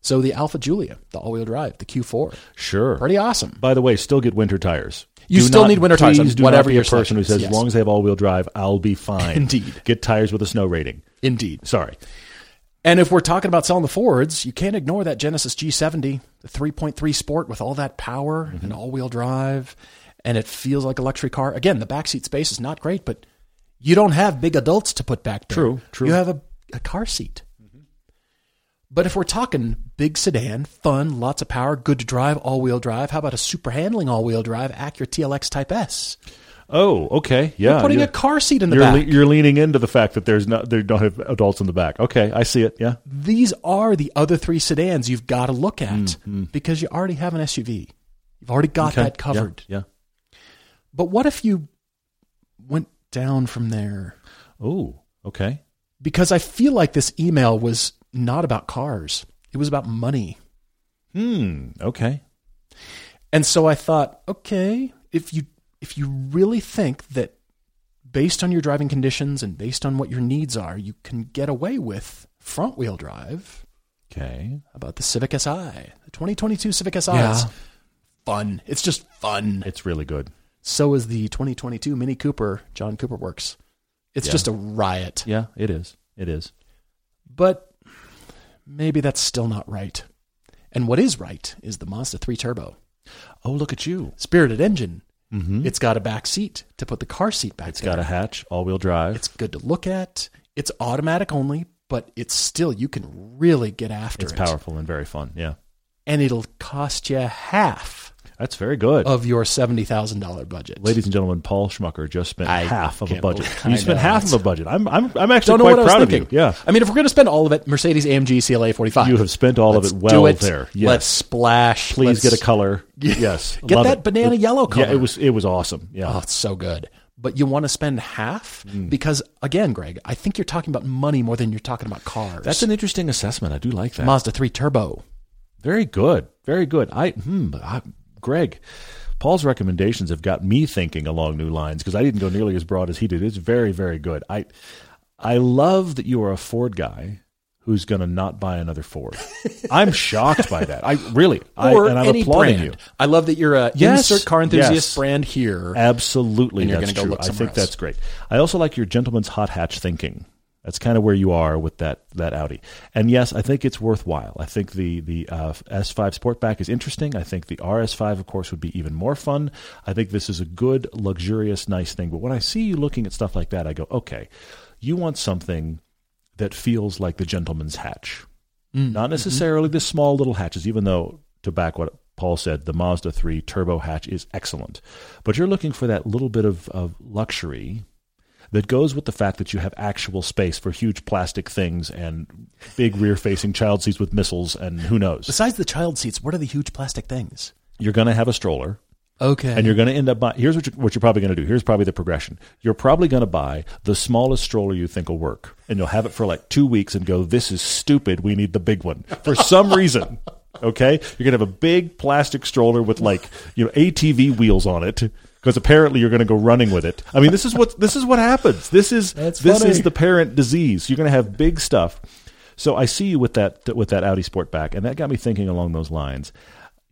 So the Alfa Giulia, the all-wheel drive, the Q four. Sure. Pretty awesome. By the way, still get winter tires. You do still not, need winter tires. Please do whatever not be a person who says, yes. as long as they have all-wheel drive, I'll be fine. Indeed. Get tires with a snow rating. Indeed. Sorry. And if we're talking about selling the Fords, you can't ignore that Genesis G seventy, the three point three Sport with all that power mm-hmm. and all-wheel drive, and it feels like a luxury car. Again, the backseat space is not great, but you don't have big adults to put back there. True, true. You have a, a car seat. But if we're talking big sedan, fun, lots of power, good to drive, all-wheel drive, how about a super handling all-wheel drive Acura T L X Type S? Oh, okay, yeah. You're putting you're, a car seat in the you're back. Le- you're leaning into the fact that there's not, they don't have adults in the back. Okay, I see it, yeah. These are the other three sedans you've got to look at mm-hmm. because you already have an S U V. You've already got okay. that covered. Yeah, yeah. But what if you went down from there? Oh, okay. Because I feel like this email was... not about cars. It was about money. Hmm. Okay. And so I thought, okay, if you if you really think that based on your driving conditions and based on what your needs are, you can get away with front wheel drive. Okay. How about the Civic Si, the twenty twenty-two Civic Si. Yeah. It's fun. It's just fun. It's really good. So is the twenty twenty-two Mini Cooper, John Cooper Works. It's yeah. just a riot. Yeah, it is. It is. But maybe that's still not right. And what is right is the Mazda three Turbo. Oh, look at you. Spirited engine. Mm-hmm. It's got a back seat to put the car seat back It's there. Got a hatch, all-wheel drive. It's good to look at. It's automatic only, but it's still, you can really get after it's it. It's powerful and very fun, yeah. And it'll cost you half. That's very good. Of your seventy thousand dollars budget. Ladies and gentlemen, Paul Schmucker just spent I half of a budget. You spent know, half of a budget. I'm I'm, I'm actually quite proud of you. Yeah. I mean, if we're going to spend all of it, Mercedes A M G C L A forty-five. You have spent all Let's of it well it. there. Yes. Let's splash. Please Let's, get a color. Yes. Get Love that it. banana it, yellow color. Yeah, it was, it was awesome. Yeah. Oh, it's so good. But you want to spend half? Mm. Because, again, Greg, I think you're talking about money more than you're talking about cars. That's an interesting assessment. I do like that. Mazda three Turbo. Very good. Very good. I, hmm, I Greg, Paul's recommendations have got me thinking along new lines because I didn't go nearly as broad as he did. It's very, very good. I I love that you are a Ford guy who's going to not buy another Ford. I'm shocked by that. I really, I, and I'm applauding brand. you. I love that you're a yes, insert car enthusiast yes, brand here. Absolutely, and you're that's go true. Look I think else. That's great. I also like your gentleman's hot hatch thinking. That's kind of where you are with that that Audi. And yes, I think it's worthwhile. I think the, the uh, S five Sportback is interesting. I think the R S five, of course, would be even more fun. I think this is a good, luxurious, nice thing. But when I see you looking at stuff like that, I go, okay, you want something that feels like the gentleman's hatch. Mm-hmm. Not necessarily the small little hatches, even though, to back what Paul said, the Mazda three Turbo hatch is excellent. But you're looking for that little bit of, of luxury that goes with the fact that you have actual space for huge plastic things and big rear-facing child seats with missiles and who knows. Besides the child seats, what are the huge plastic things? You're going to have a stroller. Okay. And you're going to end up buying – here's what you're, what you're probably going to do. Here's probably the progression. You're probably going to buy the smallest stroller you think will work, and you'll have it for like two weeks and go, this is stupid. We need the big one for some reason. Okay? You're going to have a big plastic stroller with like, you know, A T V wheels on it because apparently you're going to go running with it. I mean, this is what this is what happens. This is That's this funny. is the parent disease. You're going to have big stuff. So I see you with that with that Audi Sportback, and that got me thinking along those lines.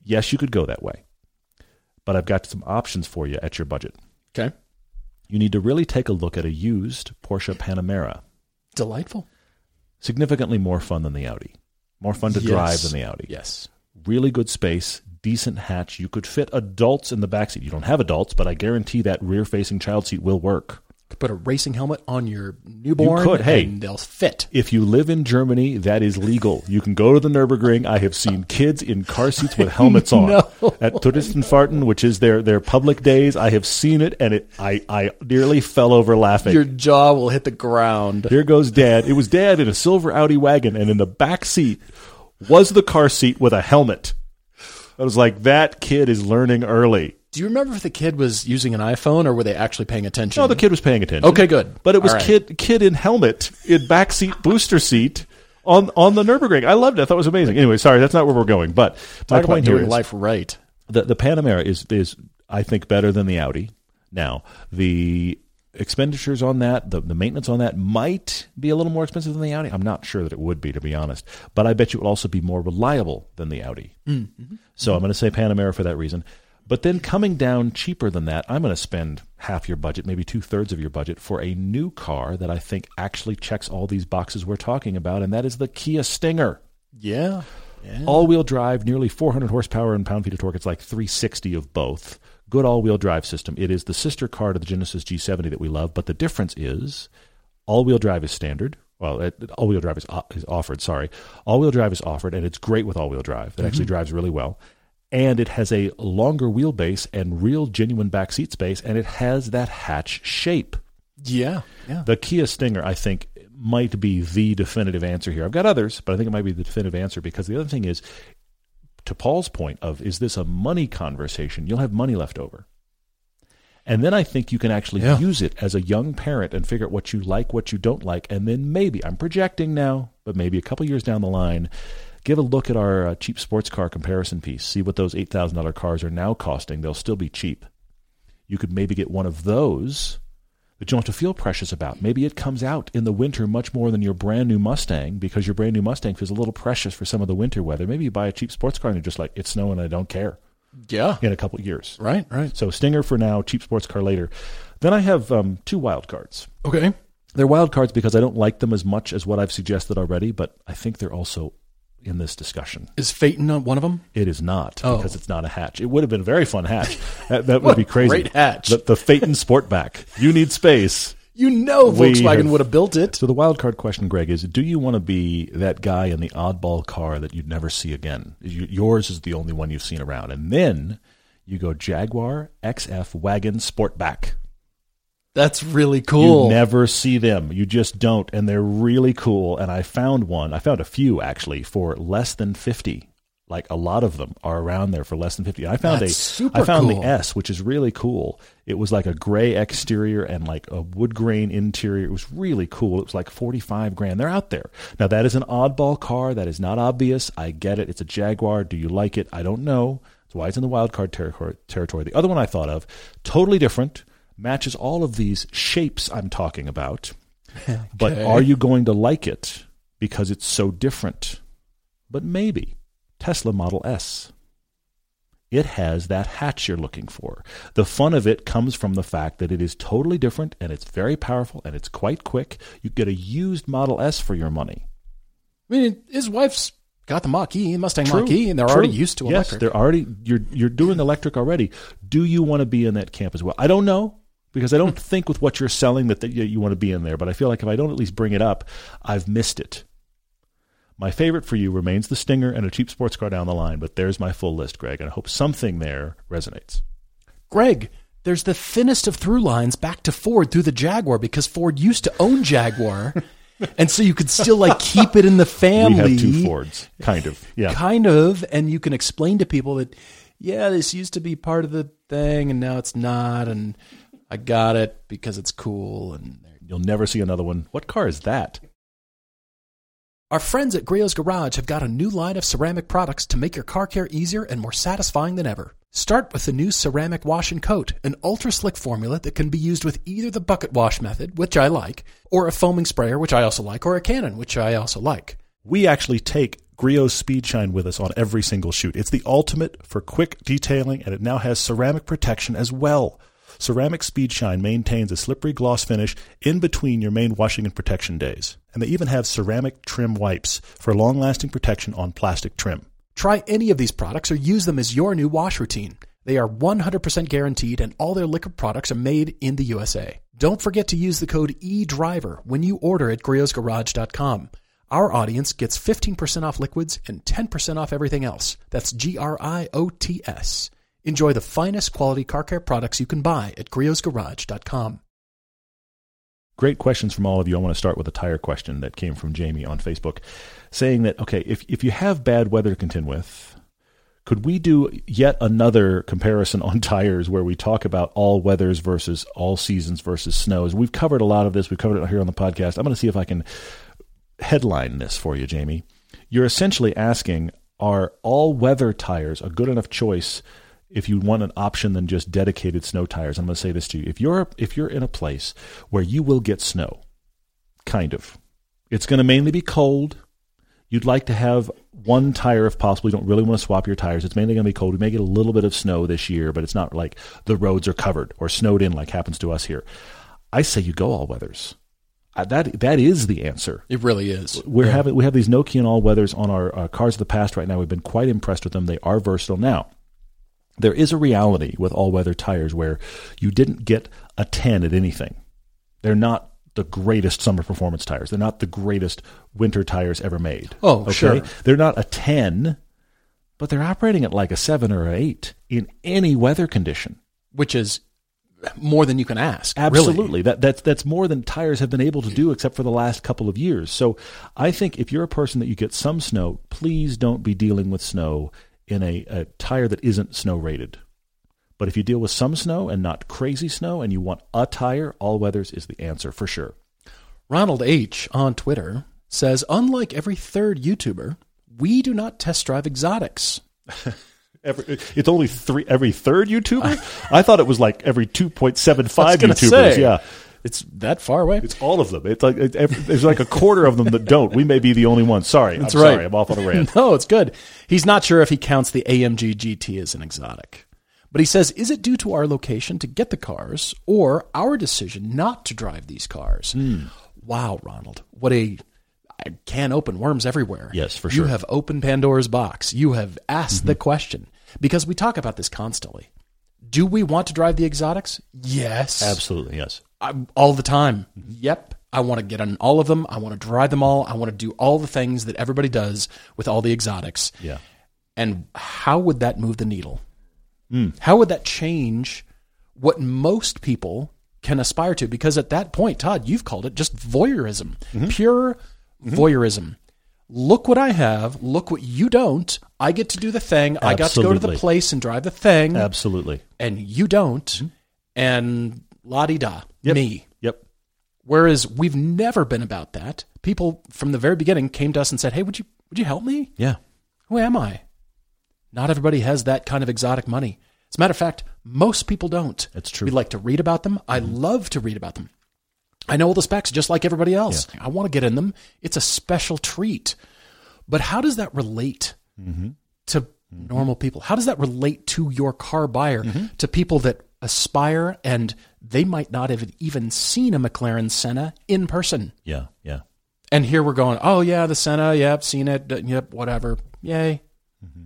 Yes, you could go that way. But I've got some options for you at your budget. Okay. You need to really take a look at a used Porsche Panamera. Delightful. Significantly more fun than the Audi. More fun to yes. drive than the Audi. Yes. Really good space, decent hatch. You could fit adults in the backseat. You don't have adults, but I guarantee that rear-facing child seat will work. Could put a racing helmet on your newborn, you could, hey, and they'll fit. If you live in Germany, that is legal. You can go to the Nürburgring. I have seen kids in car seats with helmets on. No. At Touristenfahrten, which is their, their public days, I have seen it, and it I, I nearly fell over laughing. Your jaw will hit the ground. Here goes Dad. It was Dad in a silver Audi wagon, and in the back seat was the car seat with a helmet. I was like, that kid is learning early. Do you remember if the kid was using an iPhone or were they actually paying attention? No, the kid was paying attention. Okay, good. But it was right. kid kid in helmet, in backseat booster seat on, on the Nürburgring. I loved it. I thought it was amazing. Anyway, sorry, that's not where we're going. But my Talk point about here doing is life right. The the Panamera is is I think better than the Audi. Now, the expenditures on that, the, the maintenance on that might be a little more expensive than the Audi. I'm not sure that it would be, to be honest. But I bet you it will also be more reliable than the Audi. Mm-hmm. So mm-hmm. I'm going to say Panamera for that reason. But then coming down cheaper than that, I'm going to spend half your budget, maybe two-thirds of your budget, for a new car that I think actually checks all these boxes we're talking about, and that is the Kia Stinger. Yeah. yeah. All-wheel drive, nearly four hundred horsepower and pound-feet of torque. It's like three sixty of both. Good all-wheel drive system. It is the sister car to the Genesis G seventy that we love, but the difference is all-wheel drive is standard. Well, it, all-wheel drive is, is offered, sorry. All-wheel drive is offered, and it's great with all-wheel drive. It mm-hmm. actually drives really well. And it has a longer wheelbase and real genuine backseat space, and it has that hatch shape. Yeah, yeah. The Kia Stinger, I think, might be the definitive answer here. I've got others, but I think it might be the definitive answer because the other thing is, to Paul's point of, is this a money conversation? You'll have money left over. And then I think you can actually yeah. use it as a young parent and figure out what you like, what you don't like, and then maybe, I'm projecting now, but maybe a couple years down the line, give a look at our uh, cheap sports car comparison piece. See what those eight thousand dollars cars are now costing. They'll still be cheap. You could maybe get one of those that you don't have to feel precious about. Maybe it comes out in the winter much more than your brand-new Mustang because your brand-new Mustang feels a little precious for some of the winter weather. Maybe you buy a cheap sports car and you're just like, it's snowing, I don't care. Yeah. In a couple of years. Right, right. So Stinger for now, cheap sports car later. Then I have um, two wild cards. Okay. They're wild cards because I don't like them as much as what I've suggested already, but I think they're also in this discussion. Is Phaeton one of them? It is not oh. because it's not a hatch. It would have been a very fun hatch. That, that would be crazy. Great hatch. The, the Phaeton Sportback. You need space. You know we Volkswagen have, would have built it. So the wild card question, Greg, is do you want to be that guy in the oddball car that you'd never see again? You, yours is the only one you've seen around. And then you go Jaguar X F Wagon Sportback. That's really cool. You never see them. You just don't. And they're really cool. And I found one. I found a few, actually, for less than fifty. Like, a lot of them are around there for less than fifty. I found That's a super I found cool. the S, which is really cool. It was like a gray exterior and like a wood grain interior. It was really cool. It was like forty-five grand. They're out there. Now, that is an oddball car. That is not obvious. I get it. It's a Jaguar. Do you like it? I don't know. That's why it's in the wild card ter- territory. The other one I thought of, totally different. Matches all of these shapes I'm talking about. Okay. But are you going to like it because it's so different? But maybe. Tesla Model S. It has that hatch you're looking for. The fun of it comes from the fact that it is totally different and it's very powerful and it's quite quick. You get a used Model S for your money. I mean, his wife's got the Mach-E, Mustang True. Mach-E, and they're True. Already used to electric. Yes, they're already, you're, you're doing electric already. Do you want to be in that camp as well? I don't know. because I don't think with what you're selling that, that you, you want to be in there. But I feel like if I don't at least bring it up, I've missed it. My favorite for you remains the Stinger and a cheap sports car down the line, but there's my full list, Greg, and I hope something there resonates. Greg, there's the thinnest of through lines back to Ford through the Jaguar, because Ford used to own Jaguar, and so you could still like keep it in the family. We have two Fords, kind of. Yeah. Kind of, and you can explain to people that, yeah, this used to be part of the thing, and now it's not, and I got it because it's cool. And you'll never see another one. What car is that? Our friends at Griot's Garage have got a new line of ceramic products to make your car care easier and more satisfying than ever. Start with the new ceramic wash and coat, an ultra-slick formula that can be used with either the bucket wash method, which I like, or a foaming sprayer, which I also like, or a cannon, which I also like. We actually take Griot's Speed Shine with us on every single shoot. It's the ultimate for quick detailing, and it now has ceramic protection as well. Ceramic Speed Shine maintains a slippery gloss finish in between your main washing and protection days. And they even have ceramic trim wipes for long-lasting protection on plastic trim. Try any of these products or use them as your new wash routine. They are one hundred percent guaranteed, and all their liquid products are made in the U S A. Don't forget to use the code E D R I V E R when you order at griots garage dot com. Our audience gets fifteen percent off liquids and ten percent off everything else. That's G R I O T S. Enjoy the finest quality car care products you can buy at griots garage dot com. Great questions from all of you. I want to start with a tire question that came from Jamie on Facebook, saying that, okay, if if you have bad weather to contend with, could we do yet another comparison on tires where we talk about all weathers versus all seasons versus snows? We've covered a lot of this. We've covered it here on the podcast. I'm going to see if I can headline this for you, Jamie. You're essentially asking, are all weather tires a good enough choice if you want an option than just dedicated snow tires? I'm going to say this to you. If you're if you're in a place where you will get snow, kind of, it's going to mainly be cold. You'd like to have one tire if possible. You don't really want to swap your tires. It's mainly going to be cold. We may get a little bit of snow this year, but it's not like the roads are covered or snowed in like happens to us here. I say you go all weathers. That that is the answer. It really is. We're yeah. having we have these Nokian and all weathers on our uh, cars of the past right now. We've been quite impressed with them. They are versatile now. There is a reality with all-weather tires where you didn't get a ten at anything. They're not the greatest summer performance tires. They're not the greatest winter tires ever made. Oh, okay? Sure. They're not a ten, but they're operating at like a seven or an eight in any weather condition. Which is more than you can ask. Absolutely. Really. That, that's, that's more than tires have been able to do except for the last couple of years. So I think if you're a person that you get some snow, please don't be dealing with snow in a, a tire that isn't snow rated. But if you deal with some snow and not crazy snow and you want a tire, all weathers is the answer for sure. Ronald H. on Twitter says, unlike every third YouTuber, we do not test drive exotics. every, it's only three every third YouTuber? I thought it was like every two point seven five YouTubers. Say. Yeah. It's that far away? It's all of them. It's like there's like a quarter of them that don't. We may be the only one. Sorry. That's I'm right. sorry. I'm off on a rant. No, it's good. He's not sure if he counts the A M G G T as an exotic. But he says, is it due to our location to get the cars or our decision not to drive these cars? Mm. Wow, Ronald. What a can open worms everywhere. Yes, for sure. You have opened Pandora's box. You have asked mm-hmm. the question. Because we talk about this constantly. Do we want to drive the exotics? Yes. Absolutely, yes. I, all the time. Yep. I want to get on all of them. I want to drive them all. I want to do all the things that everybody does with all the exotics. Yeah. And how would that move the needle? Mm. How would that change what most people can aspire to? Because at that point, Todd, you've called it just voyeurism, mm-hmm. pure mm-hmm. voyeurism. Look what I have. Look what you don't. I get to do the thing. Absolutely. I got to go to the place and drive the thing. Absolutely. And you don't. Mm-hmm. And la-di-da. Yep. Me. Yep. Whereas we've never been about that. People from the very beginning came to us and said, hey, would you would you help me? Yeah. Who am I? Not everybody has that kind of exotic money. As a matter of fact, most people don't. That's true. We like to read about them. Mm-hmm. I love to read about them. I know all the specs just like everybody else. Yeah. I want to get in them. It's a special treat. But how does that relate mm-hmm. to mm-hmm. normal people? How does that relate to your car buyer, mm-hmm. to people that aspire, and they might not have even seen a McLaren Senna in person. Yeah, yeah. And here we're going, oh yeah, the Senna, yeah, I've seen it, yep, whatever, yay. Mm-hmm.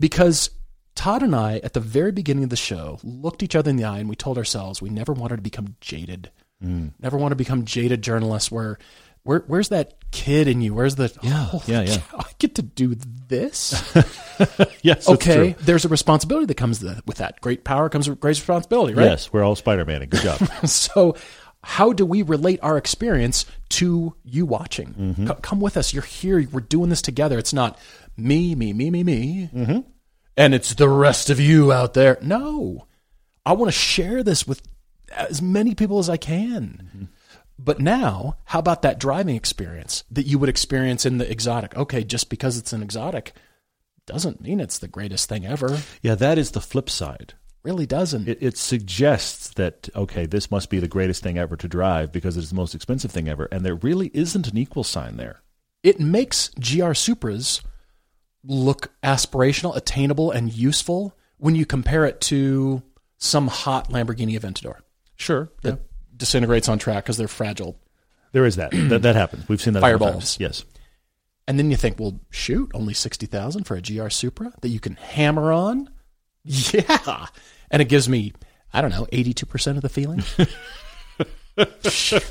Because Todd and I, at the very beginning of the show, looked each other in the eye and we told ourselves we never wanted to become jaded. Mm. Never want to become jaded journalists where, where where's that kid in you? Where's the, yeah, oh, yeah, yeah. I get to do this? Yes, okay, that's true. There's a responsibility that comes with that. Great power comes with great responsibility, right? Yes, we're all Spider-Man-ing. Good job. So how do we relate our experience to you watching? Mm-hmm. C- come with us. You're here. We're doing this together. It's not me, me, me, me, me. Mm-hmm. And it's the rest of you out there. No, I want to share this with as many people as I can. Mm-hmm. But now, how about that driving experience that you would experience in the exotic? Okay, just because it's an exotic doesn't mean it's the greatest thing ever. Yeah, that is the flip side. Really doesn't. It, it suggests that, okay, this must be the greatest thing ever to drive because it's the most expensive thing ever. And there really isn't an equal sign there. It makes G R Supras look aspirational, attainable, and useful when you compare it to some hot Lamborghini Aventador. Sure. That yeah. disintegrates on track because they're fragile. There is that. that. That happens. We've seen that. Fireballs. Yes. And then you think, well, shoot, only sixty thousand dollars for a G R Supra that you can hammer on? Yeah. And it gives me, I don't know, eighty-two percent of the feeling?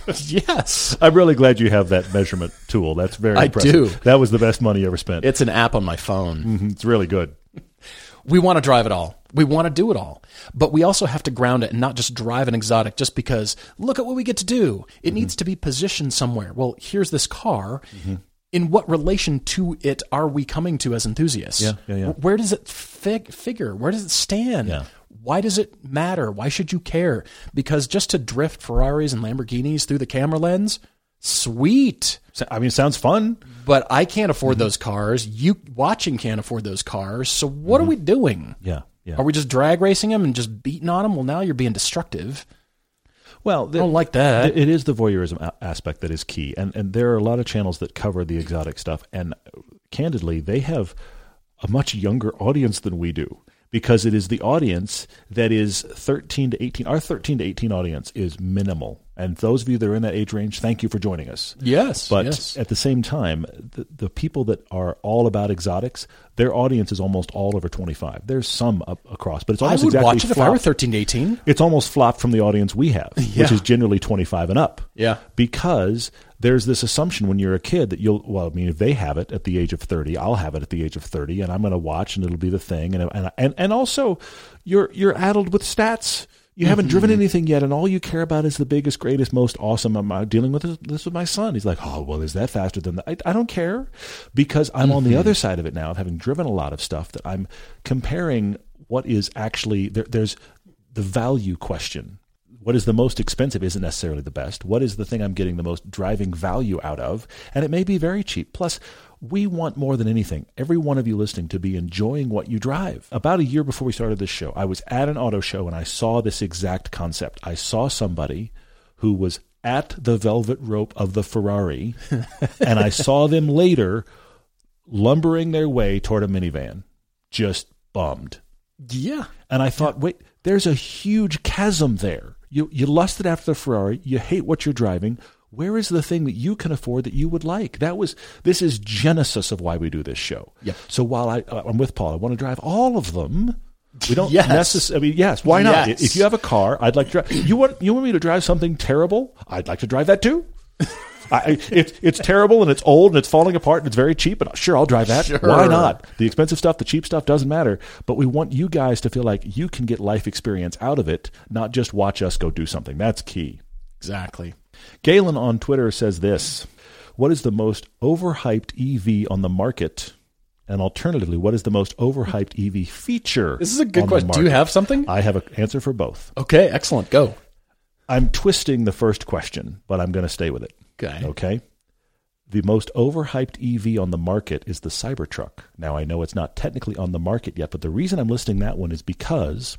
Yes. I'm really glad you have that measurement tool. That's very I impressive. I do. That was the best money you ever spent. It's an app on my phone. Mm-hmm. It's really good. We want to drive it all. We want to do it all. But we also have to ground it and not just drive an exotic just because, look at what we get to do. It mm-hmm. needs to be positioned somewhere. Well, here's this car. Mm-hmm. In what relation to it are we coming to as enthusiasts? Yeah, yeah, yeah. Where does it fig- figure? Where does it stand? Yeah. Why does it matter? Why should you care? Because just to drift Ferraris and Lamborghinis through the camera lens, sweet. I mean, it sounds fun. But I can't afford mm-hmm. those cars. You watching can't afford those cars. So what mm-hmm. are we doing? Yeah, yeah. Are we just drag racing them and just beating on them? Well, now you're being destructive. Well, the, I don't like that. It is the voyeurism aspect that is key. And and there are a lot of channels that cover the exotic stuff. And candidly, they have a much younger audience than we do because it is the audience that is thirteen to eighteen. Our thirteen to eighteen audience is minimal. And those of you that are in that age range, thank you for joining us. Yes. But yes. At the same time, the, the people that are all about exotics, their audience is almost all over twenty-five. There's some up across, but it's almost exactly I would exactly watch it flopped. If I were thirteen to eighteen. It's almost flopped from the audience we have, yeah. which is generally twenty-five and up. Yeah. Because there's this assumption when you're a kid that you'll, well, I mean, if they have it at the age of thirty, I'll have it at the age of thirty, and I'm going to watch, and it'll be the thing. And and and, and also, you're you're addled with stats. You haven't mm-hmm. driven anything yet, and all you care about is the biggest, greatest, most awesome. I'm dealing with this, this with my son. He's like, oh, well, is that faster than that? I, I don't care because I'm mm-hmm. on the other side of it now, having driven a lot of stuff that I'm comparing what is actually there, – there's the value question. What is the most expensive isn't necessarily the best. What is the thing I'm getting the most driving value out of? And it may be very cheap. Plus, we want more than anything, every one of you listening, to be enjoying what you drive. About a year before we started this show, I was at an auto show and I saw this exact concept. I saw somebody who was at the velvet rope of the Ferrari, and I saw them later lumbering their way toward a minivan, just bummed. Yeah. And I thought, wait, there's a huge chasm there. You you lusted after the Ferrari. You hate what you're driving. Where is the thing that you can afford that you would like? That was this is genesis of why we do this show. Yep. So while I I'm with Paul, I want to drive all of them. We don't yes. necessarily. I mean, yes. Why not? Yes. If you have a car, I'd like to drive. You want you want me to drive something terrible? I'd like to drive that too. I, it, it's terrible and it's old and it's falling apart and it's very cheap. And sure, I'll drive that. Sure. Why not? The expensive stuff, the cheap stuff doesn't matter. But we want you guys to feel like you can get life experience out of it, not just watch us go do something. That's key. Exactly. Galen on Twitter says this: what is the most overhyped E V on the market? And alternatively, what is the most overhyped E V feature? This is a good question. Do you have something? I have an answer for both. Okay, excellent. Go. I'm twisting the first question, but I'm going to stay with it. Okay. Okay. The most overhyped E V on the market is the Cybertruck. Now, I know it's not technically on the market yet, but the reason I'm listing that one is because,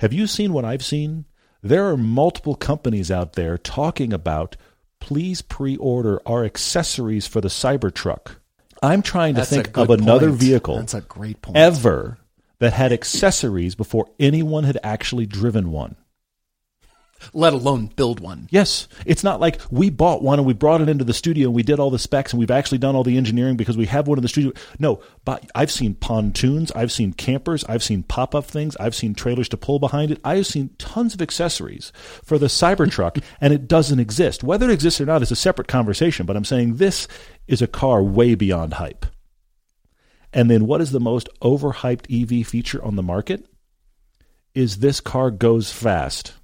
have you seen what I've seen? There are multiple companies out there talking about, please pre-order our accessories for the Cybertruck. I'm trying to That's think of point. another vehicle That's a great point. ever that had accessories before anyone had actually driven one. let alone build one. Yes. It's not like we bought one and we brought it into the studio and we did all the specs and we've actually done all the engineering because we have one in the studio. No, but I've seen pontoons. I've seen campers. I've seen pop-up things. I've seen trailers to pull behind it. I have seen tons of accessories for the Cybertruck, and it doesn't exist. Whether it exists or not is a separate conversation, but I'm saying this is a car way beyond hype. And then what is the most overhyped E V feature on the market? Is this car goes fast.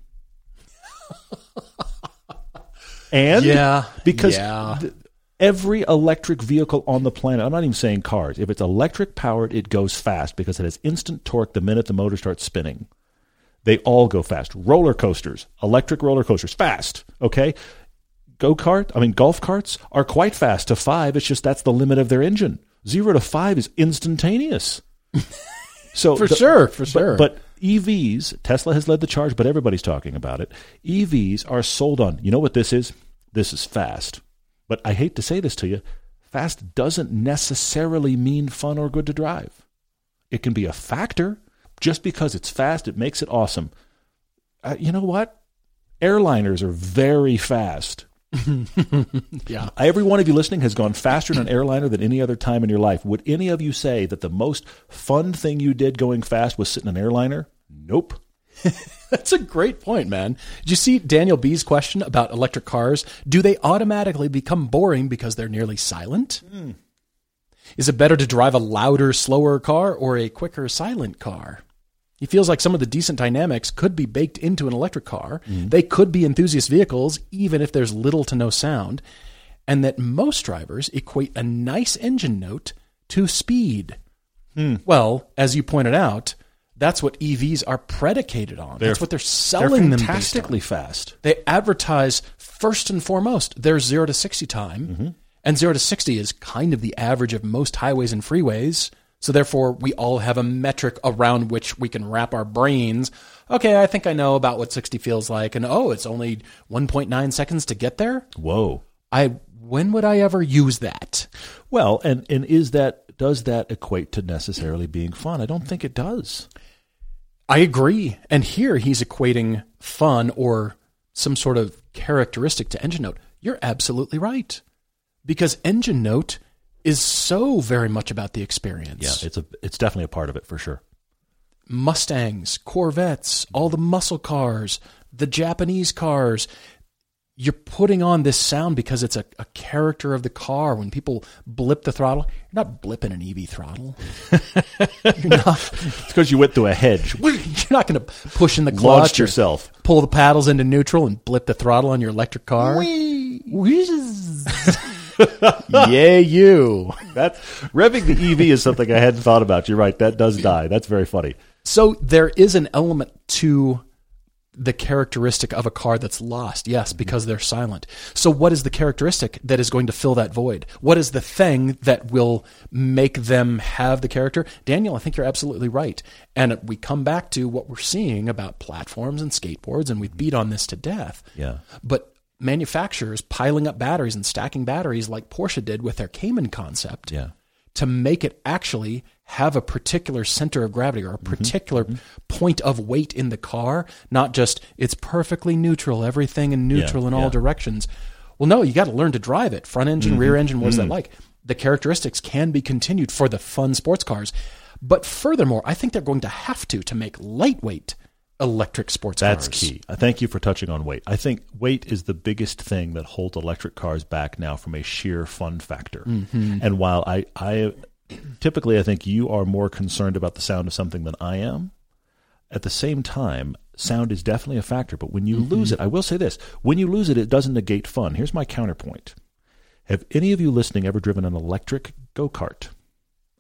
And yeah, because yeah. Th- every electric vehicle on the planet, I'm not even saying cars, if it's electric powered, it goes fast because it has instant torque the minute the motor starts spinning. They all go fast. Roller coasters, electric roller coasters, fast. Okay. Go-kart, I mean, golf carts are quite fast to five. It's just that's the limit of their engine. Zero to five is instantaneous. So for the, sure, for sure. But, but E Vs, Tesla has led the charge, but everybody's talking about it. E Vs are sold on, you know what this is? This is fast. But I hate to say this to you, fast doesn't necessarily mean fun or good to drive. It can be a factor. Just because it's fast, it makes it awesome. Uh, you know what? Airliners are very fast. Yeah. Every one of you listening has gone faster in an airliner than any other time in your life. Would any of you say that the most fun thing you did going fast was sitting in an airliner? Nope. That's a great point, man. Did you see Daniel B's question about electric cars? Do they automatically become boring because they're nearly silent? Mm. Is it better to drive a louder, slower car or a quicker, silent car? He feels like some of the decent dynamics could be baked into an electric car. Mm. They could be enthusiast vehicles, even if there's little to no sound, and that most drivers equate a nice engine note to speed. Mm. Well, as you pointed out, that's what E Vs are predicated on. They're, that's what they're selling they're them fantastically fast. They advertise first and foremost their zero to sixty time, mm-hmm. and zero to sixty is kind of the average of most highways and freeways. So therefore, we all have a metric around which we can wrap our brains. Okay, I think I know about what sixty feels like. And oh, it's only one point nine seconds to get there? Whoa. I when would I ever use that? Well, and, and is that does that equate to necessarily being fun? I don't think it does. I agree. And here he's equating fun or some sort of characteristic to engine note. You're absolutely right. Because engine note is so very much about the experience. Yeah, it's a it's definitely a part of it for sure. Mustangs, Corvettes, all the muscle cars, the Japanese cars. You're putting on this sound because it's a, a character of the car. When people blip the throttle, you're not blipping an E V throttle. You're not. It's because you went through a hedge. You're not going to push in the clutch. Launched yourself. Pull the paddles into neutral and blip the throttle on your electric car. Whee! Yeah, you. That's revving the E V is something I hadn't thought about. You're right. That does die. That's very funny. So there is an element to the characteristic of a car that's lost. Yes, because mm-hmm. they're silent. So what is the characteristic that is going to fill that void? What is the thing that will make them have the character? Daniel, I think you're absolutely right. And we come back to what we're seeing about platforms and skateboards, and we beat on this to death. Yeah. But manufacturers piling up batteries and stacking batteries like Porsche did with their Cayman concept yeah. to make it actually have a particular center of gravity or a particular mm-hmm. point of weight in the car, not just it's perfectly neutral, everything in neutral yeah. in yeah. all directions. Well, no, you got to learn to drive it. Front engine, mm-hmm. rear engine, what is mm-hmm. that like? The characteristics can be continued for the fun sports cars. But furthermore, I think they're going to have to, to make lightweight electric sports cars. That's key. Thank you for touching on weight. I think weight is the biggest thing that holds electric cars back now from a sheer fun factor. Mm-hmm. And while I, I typically I think you are more concerned about the sound of something than I am, at the same time, sound is definitely a factor. But when you mm-hmm. lose it, I will say this, when you lose it, it doesn't negate fun. Here's my counterpoint. Have any of you listening ever driven an electric go-kart?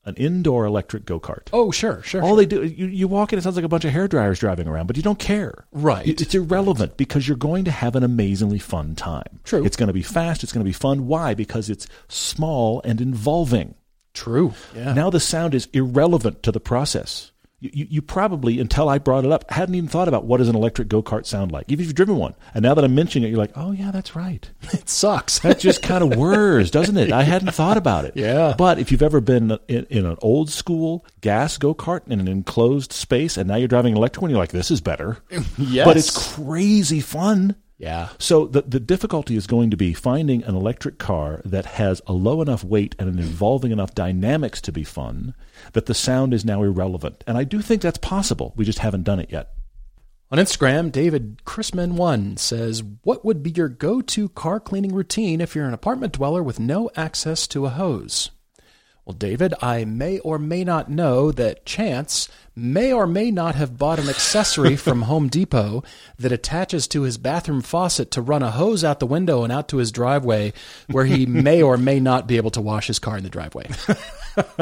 An indoor electric go-kart. Oh, sure, sure. All sure. they do, you, you walk in, it sounds like a bunch of hairdryers driving around, but you don't care. Right. It, it's irrelevant right. because you're going to have an amazingly fun time. True. It's going to be fast. It's going to be fun. Why? Because it's small and involving. True. Yeah. Now the sound is irrelevant to the process. you, you probably, until I brought it up, hadn't even thought about what does an electric go-kart sound like, even if you've driven one. And now that I'm mentioning it, you're like, oh, yeah, that's right. It sucks. That just kind of whirs, doesn't it? I hadn't thought about it. Yeah. But if you've ever been in, in an old-school gas go-kart in an enclosed space, and now you're driving an electric one, you're like, this is better. Yes. But it's crazy fun. Yeah. So the, the difficulty is going to be finding an electric car that has a low enough weight and an involving enough dynamics to be fun that the sound is now irrelevant. And I do think that's possible. We just haven't done it yet. On Instagram, David Chrisman one says, what would be your go-to car cleaning routine if you're an apartment dweller with no access to a hose? Well, David, I may or may not know that Chance may or may not have bought an accessory from Home Depot that attaches to his bathroom faucet to run a hose out the window and out to his driveway, where he may or may not be able to wash his car in the driveway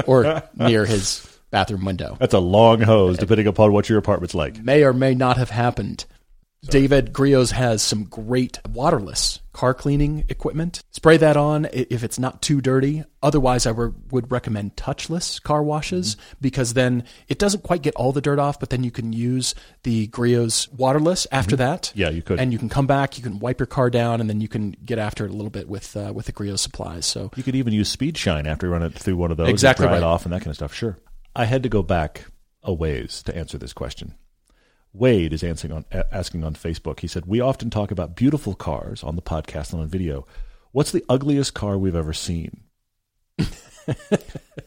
or near his bathroom window. That's a long hose, depending upon what your apartment's like. May or may not have happened. Sorry. David Grios has some great waterless car cleaning equipment. Spray that on if it's not too dirty. Otherwise, I would recommend touchless car washes, mm-hmm. because then it doesn't quite get all the dirt off, but then you can use the Grios waterless after mm-hmm. that. Yeah, you could. And you can come back, you can wipe your car down, and then you can get after it a little bit with uh, with the Grios supplies. So you could even use Speed Shine after you run it through one of those. Exactly, dry right. it off and that kind of stuff, sure. I had to go back a ways to answer this question. Wade is asking on, asking on Facebook. He said, we often talk about beautiful cars on the podcast and on video. What's the ugliest car we've ever seen?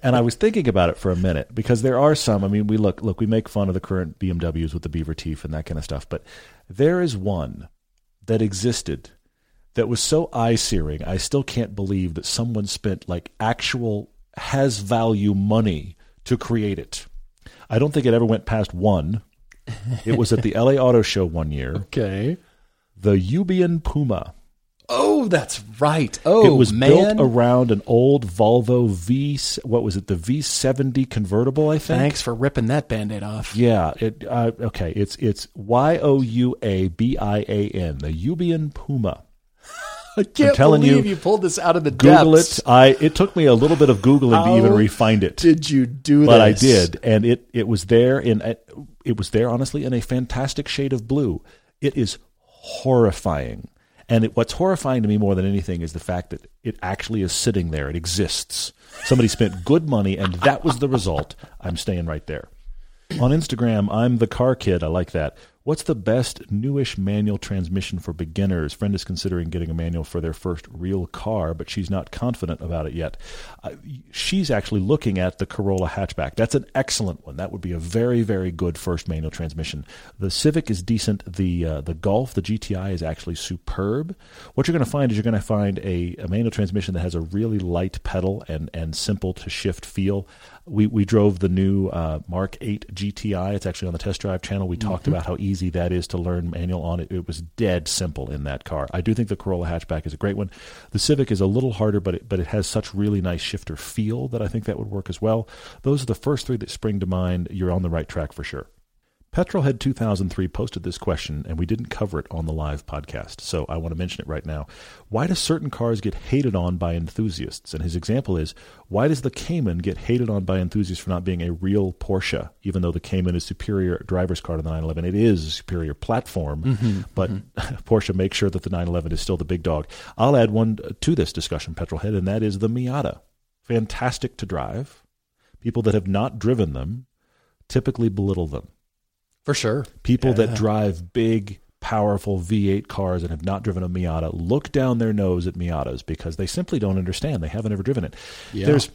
And I was thinking about it for a minute, because there are some. I mean, we look, look, we make fun of the current B M Ws with the beaver teeth and that kind of stuff. But there is one that existed that was so eye-searing, I still can't believe that someone spent like actual has-value money to create it. I don't think it ever went past one. It was at the L A Auto Show one year. Okay. The Eubian Puma. Oh, that's right. Oh, it was man. built around an old Volvo V. What was it? The V seventy convertible, I think. Thanks for ripping that Band-Aid off. Yeah. It, uh, okay. It's it's Y O U A B I A N. The Eubian Puma. I can't believe you, you pulled this out of the Google depths. Google it. I, it took me a little bit of Googling How to even re-find it. Did you do this? But I did. And it, it was there in a, it was there, honestly, in a fantastic shade of blue. It is horrifying. And it, what's horrifying to me more than anything is the fact that it actually is sitting there. It exists. Somebody spent good money, and that was the result. I'm staying right there. On Instagram, I'm the car kid. I like that. What's the best newish manual transmission for beginners? Friend is considering getting a manual for their first real car, but she's not confident about it yet. Uh, she's actually looking at the Corolla hatchback. That's an excellent one. That would be a very, very good first manual transmission. The Civic is decent. The uh, the Golf, the G T I, is actually superb. What you're going to find is you're going to find a, a manual transmission that has a really light pedal and, and simple to shift feel. We we drove the new uh, Mark eight G T I. It's actually on the test drive channel. We mm-hmm. talked about how easy that is to learn manual on it. It was dead simple in that car. I do think the Corolla hatchback is a great one. The Civic is a little harder, but it, but it has such really nice shifter feel that I think that would work as well. Those are the first three that spring to mind. You're on the right track for sure. Petrolhead two thousand three posted this question, and we didn't cover it on the live podcast, so I want to mention it right now. Why do certain cars get hated on by enthusiasts? And his example is, why does the Cayman get hated on by enthusiasts for not being a real Porsche, even though the Cayman is superior driver's car to the nine eleven? It is a superior platform, mm-hmm, but mm-hmm. Porsche makes sure that the nine eleven is still the big dog. I'll add one to this discussion, Petrolhead, and that is the Miata. Fantastic to drive. People that have not driven them typically belittle them. For sure. People yeah. that drive big, powerful V eight cars and have not driven a Miata look down their nose at Miatas because they simply don't understand. They haven't ever driven it. Yeah. There's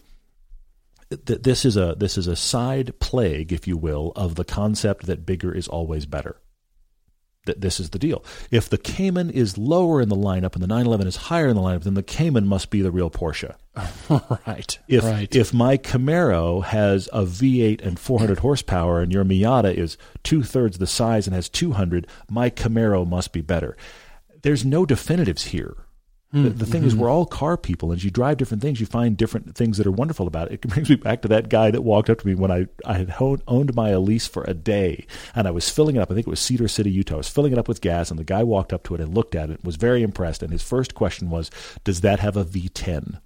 th- this is a this is a side plague, if you will, of the concept that bigger is always better. That this is the deal. If the Cayman is lower in the lineup and the nine eleven is higher in the lineup, then the Cayman must be the real Porsche. right. If right. if my Camaro has a V eight and four hundred horsepower and your Miata is two-thirds the size and has two hundred, my Camaro must be better. There's no definitives here. Mm, the, the thing mm-hmm. is, we're all car people. As you drive different things, you find different things that are wonderful about it. It brings me back to that guy that walked up to me when I, I had owned my Elise for a day, and I was filling it up. I think it was Cedar City, Utah. I was filling it up with gas, and the guy walked up to it and looked at it, was very impressed, and his first question was, does that have a V ten?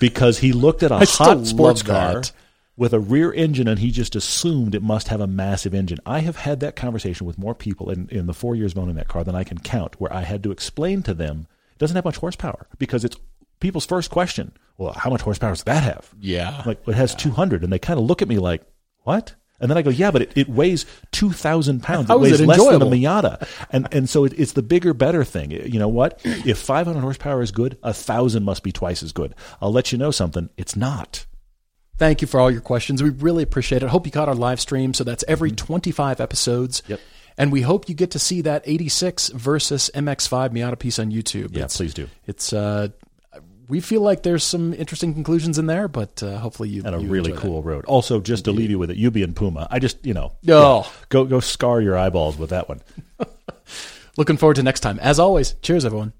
Because he looked at a hot sports car. That. with a rear engine, and he just assumed it must have a massive engine. I have had that conversation with more people in, in the four years of owning that car than I can count, where I had to explain to them it doesn't have much horsepower, because it's people's first question. Well, how much horsepower does that have? Yeah. Like, it has yeah. two hundred, and they kind of look at me like, what? And then I go, yeah, but it, it weighs two thousand pounds. It weighs it less than a Miata. And and so it, it's the bigger, better thing. You know what? If five hundred horsepower is good, one thousand must be twice as good. I'll let you know something. It's not. Thank you for all your questions. We really appreciate it. I hope you caught our live stream. So that's every mm-hmm. twenty-five episodes. Yep. And we hope you get to see that eighty-six versus M X five Miata piece on YouTube. Yeah, it's, please do. It's uh, we feel like there's some interesting conclusions in there, but uh, hopefully you and a you really cool that. Road. Also, just Indeed. to leave you with it, you being Puma, I just you know, oh. yeah, go go scar your eyeballs with that one. Looking forward to next time. As always, cheers, everyone.